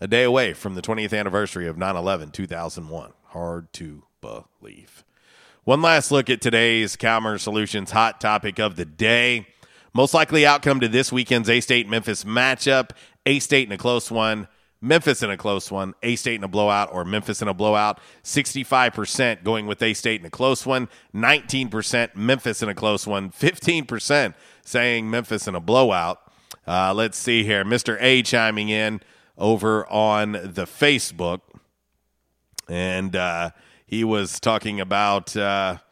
a day away from the twentieth anniversary of nine eleven, two thousand one. Hard to believe. One last look at today's Calmer Solutions hot topic of the day. Most likely outcome to this weekend's A-State-Memphis matchup, A-State in a close one, Memphis in a close one, A-State in a blowout, or Memphis in a blowout. sixty-five percent going with A-State in a close one, nineteen percent Memphis in a close one, fifteen percent saying Memphis in a blowout. Uh, let's see here. Mister A chiming in over on the Facebook, and uh, he was talking about uh, –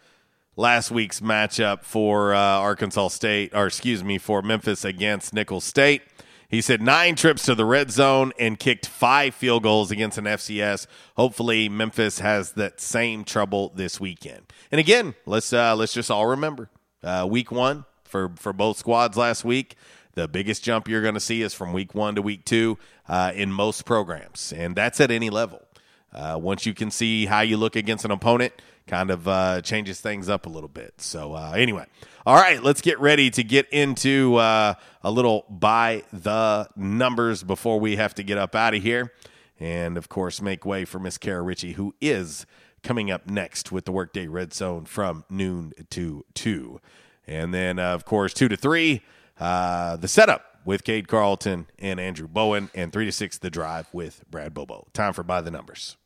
last week's matchup for uh, Arkansas State, or excuse me, for Memphis against Nicholls State. He said nine trips to the red zone and kicked five field goals against an F C S. Hopefully Memphis has that same trouble this weekend. And again, let's uh, let's just all remember, uh, week one for, for both squads last week, the biggest jump you're going to see is from week one to week two uh, in most programs, and that's at any level. Uh, once you can see how you look against an opponent, kind of uh, changes things up a little bit. So uh, anyway, all right, let's get ready to get into uh, a little by the numbers before we have to get up out of here. And, of course, make way for Miss Kara Ritchie, who is coming up next with the Workday Red Zone from noon to two. And then, uh, of course, two to three, uh, the setup with Cade Carlton and Andrew Bowen, and three to six the drive with Brad Bobo. Time for By the Numbers.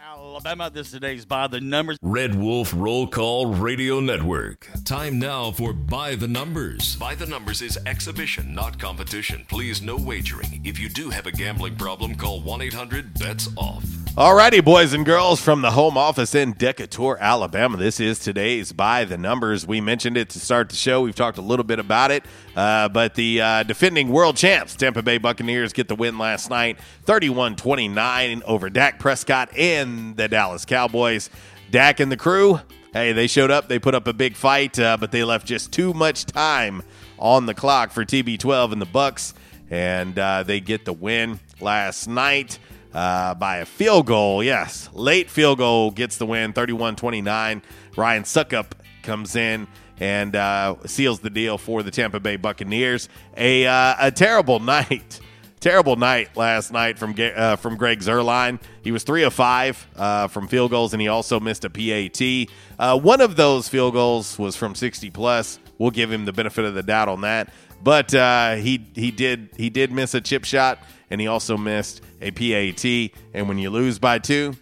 Alabama, this today's By the Numbers. Red Wolf Roll Call Radio Network. Time now for By the Numbers. By the Numbers is exhibition, not competition. Please, no wagering. If you do have a gambling problem, call one eight hundred bets off. All righty, boys and girls, from the home office in Decatur, Alabama, this is today's By the Numbers. We mentioned it to start the show. We've talked a little bit about it, uh, but the uh, defending world champs, Tampa Bay Buccaneers, get the win last night, thirty-one twenty-nine over Dak Prescott and the Dallas Cowboys. Dak and the crew, hey, they showed up. They put up a big fight, uh, but they left just too much time on the clock for T B twelve and the Bucks, and uh, they get the win last night uh, by a field goal. Yes, late field goal gets the win, thirty-one twenty-nine. Ryan Suckup comes in and uh, seals the deal for the Tampa Bay Buccaneers. A, uh, a terrible night. Terrible night last night from uh, from Greg Zuerlein. He was three of five uh, from field goals, and he also missed a P A T. Uh, one of those field goals was from sixty plus. We'll give him the benefit of the doubt on that, but uh, he he did he did miss a chip shot, and he also missed a P A T. And when you lose by two,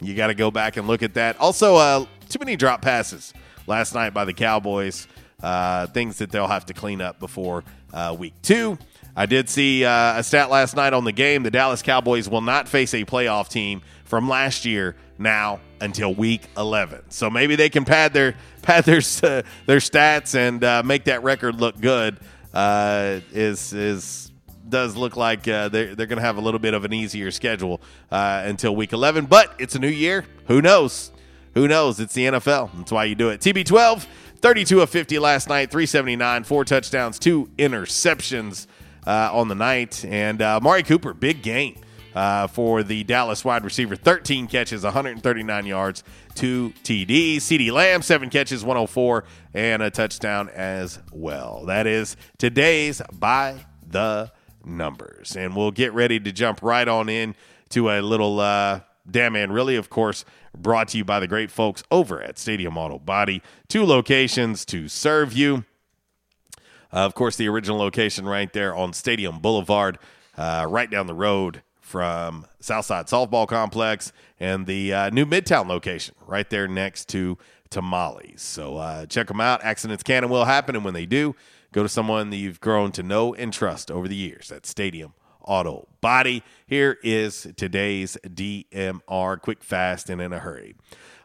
you got to go back and look at that. Also, uh, too many drop passes last night by the Cowboys. Uh, things that they'll have to clean up before uh, week two. I did see uh, a stat last night on the game. The Dallas Cowboys will not face a playoff team from last year now until week eleven. So maybe they can pad their pad their uh, their stats and uh, make that record look good. Uh, is is does look like uh, they're, they're going to have a little bit of an easier schedule uh, until week eleven. But it's a new year. Who knows? Who knows? It's the N F L. That's why you do it. T B twelve, thirty-two of fifty last night, three seventy-nine, four touchdowns, two interceptions. Uh, on the night, and uh, Amari Cooper, big game uh, for the Dallas wide receiver, thirteen catches, one thirty-nine yards, two T Ds. CeeDee Lamb, seven catches, one oh four, and a touchdown as well. That is today's By the Numbers, and we'll get ready to jump right on in to a little uh, Damn Man Really, of course, brought to you by the great folks over at Stadium Auto Body, two locations to serve you. Uh, of course, the original location right there on Stadium Boulevard, uh, right down the road from Southside Softball Complex, and the uh, new Midtown location right there next to Tamales. So uh, check them out. Accidents can and will happen, and when they do, go to someone that you've grown to know and trust over the years. That's Stadium Auto Body. Here is today's D M R, quick, fast, and in a hurry.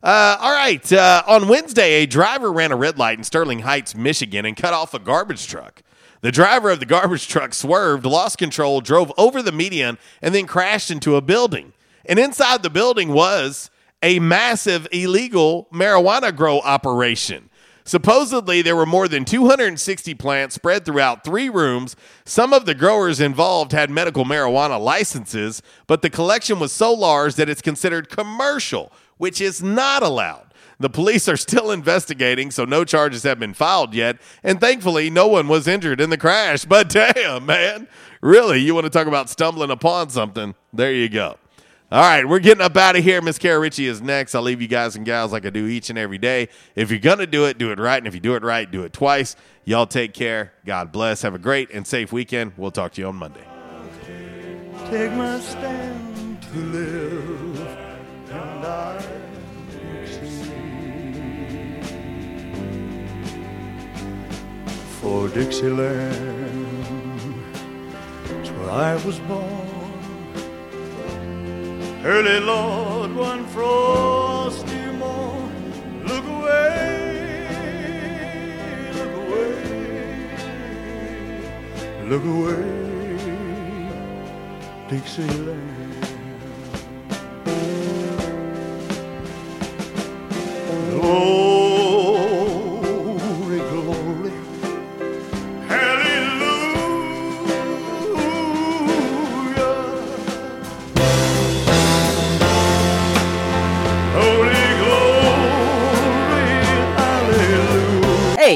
Uh, all right, uh, on Wednesday, a driver ran a red light in Sterling Heights, Michigan, and cut off a garbage truck. The driver of the garbage truck swerved, lost control, drove over the median, and then crashed into a building. And inside the building was a massive illegal marijuana grow operation. Supposedly, there were more than two hundred sixty plants spread throughout three rooms. Some of the growers involved had medical marijuana licenses, but the collection was so large that it's considered commercial, which is not allowed. The police are still investigating, so no charges have been filed yet. And thankfully, no one was injured in the crash. But damn, man, really, you want to talk about stumbling upon something? There you go. All right, we're getting up out of here. Miss Kara Ritchie is next. I'll leave you guys and gals like I do each and every day. If you're going to do it, do it right. And if you do it right, do it twice. Y'all take care. God bless. Have a great and safe weekend. We'll talk to you on Monday. Take my stand to live. And I succeed. For Dixieland, it's where I was born. Early Lord, one frosty morn. Look away, look away, Look away, Dixieland. Glory, glory, hallelujah. Holy Hey,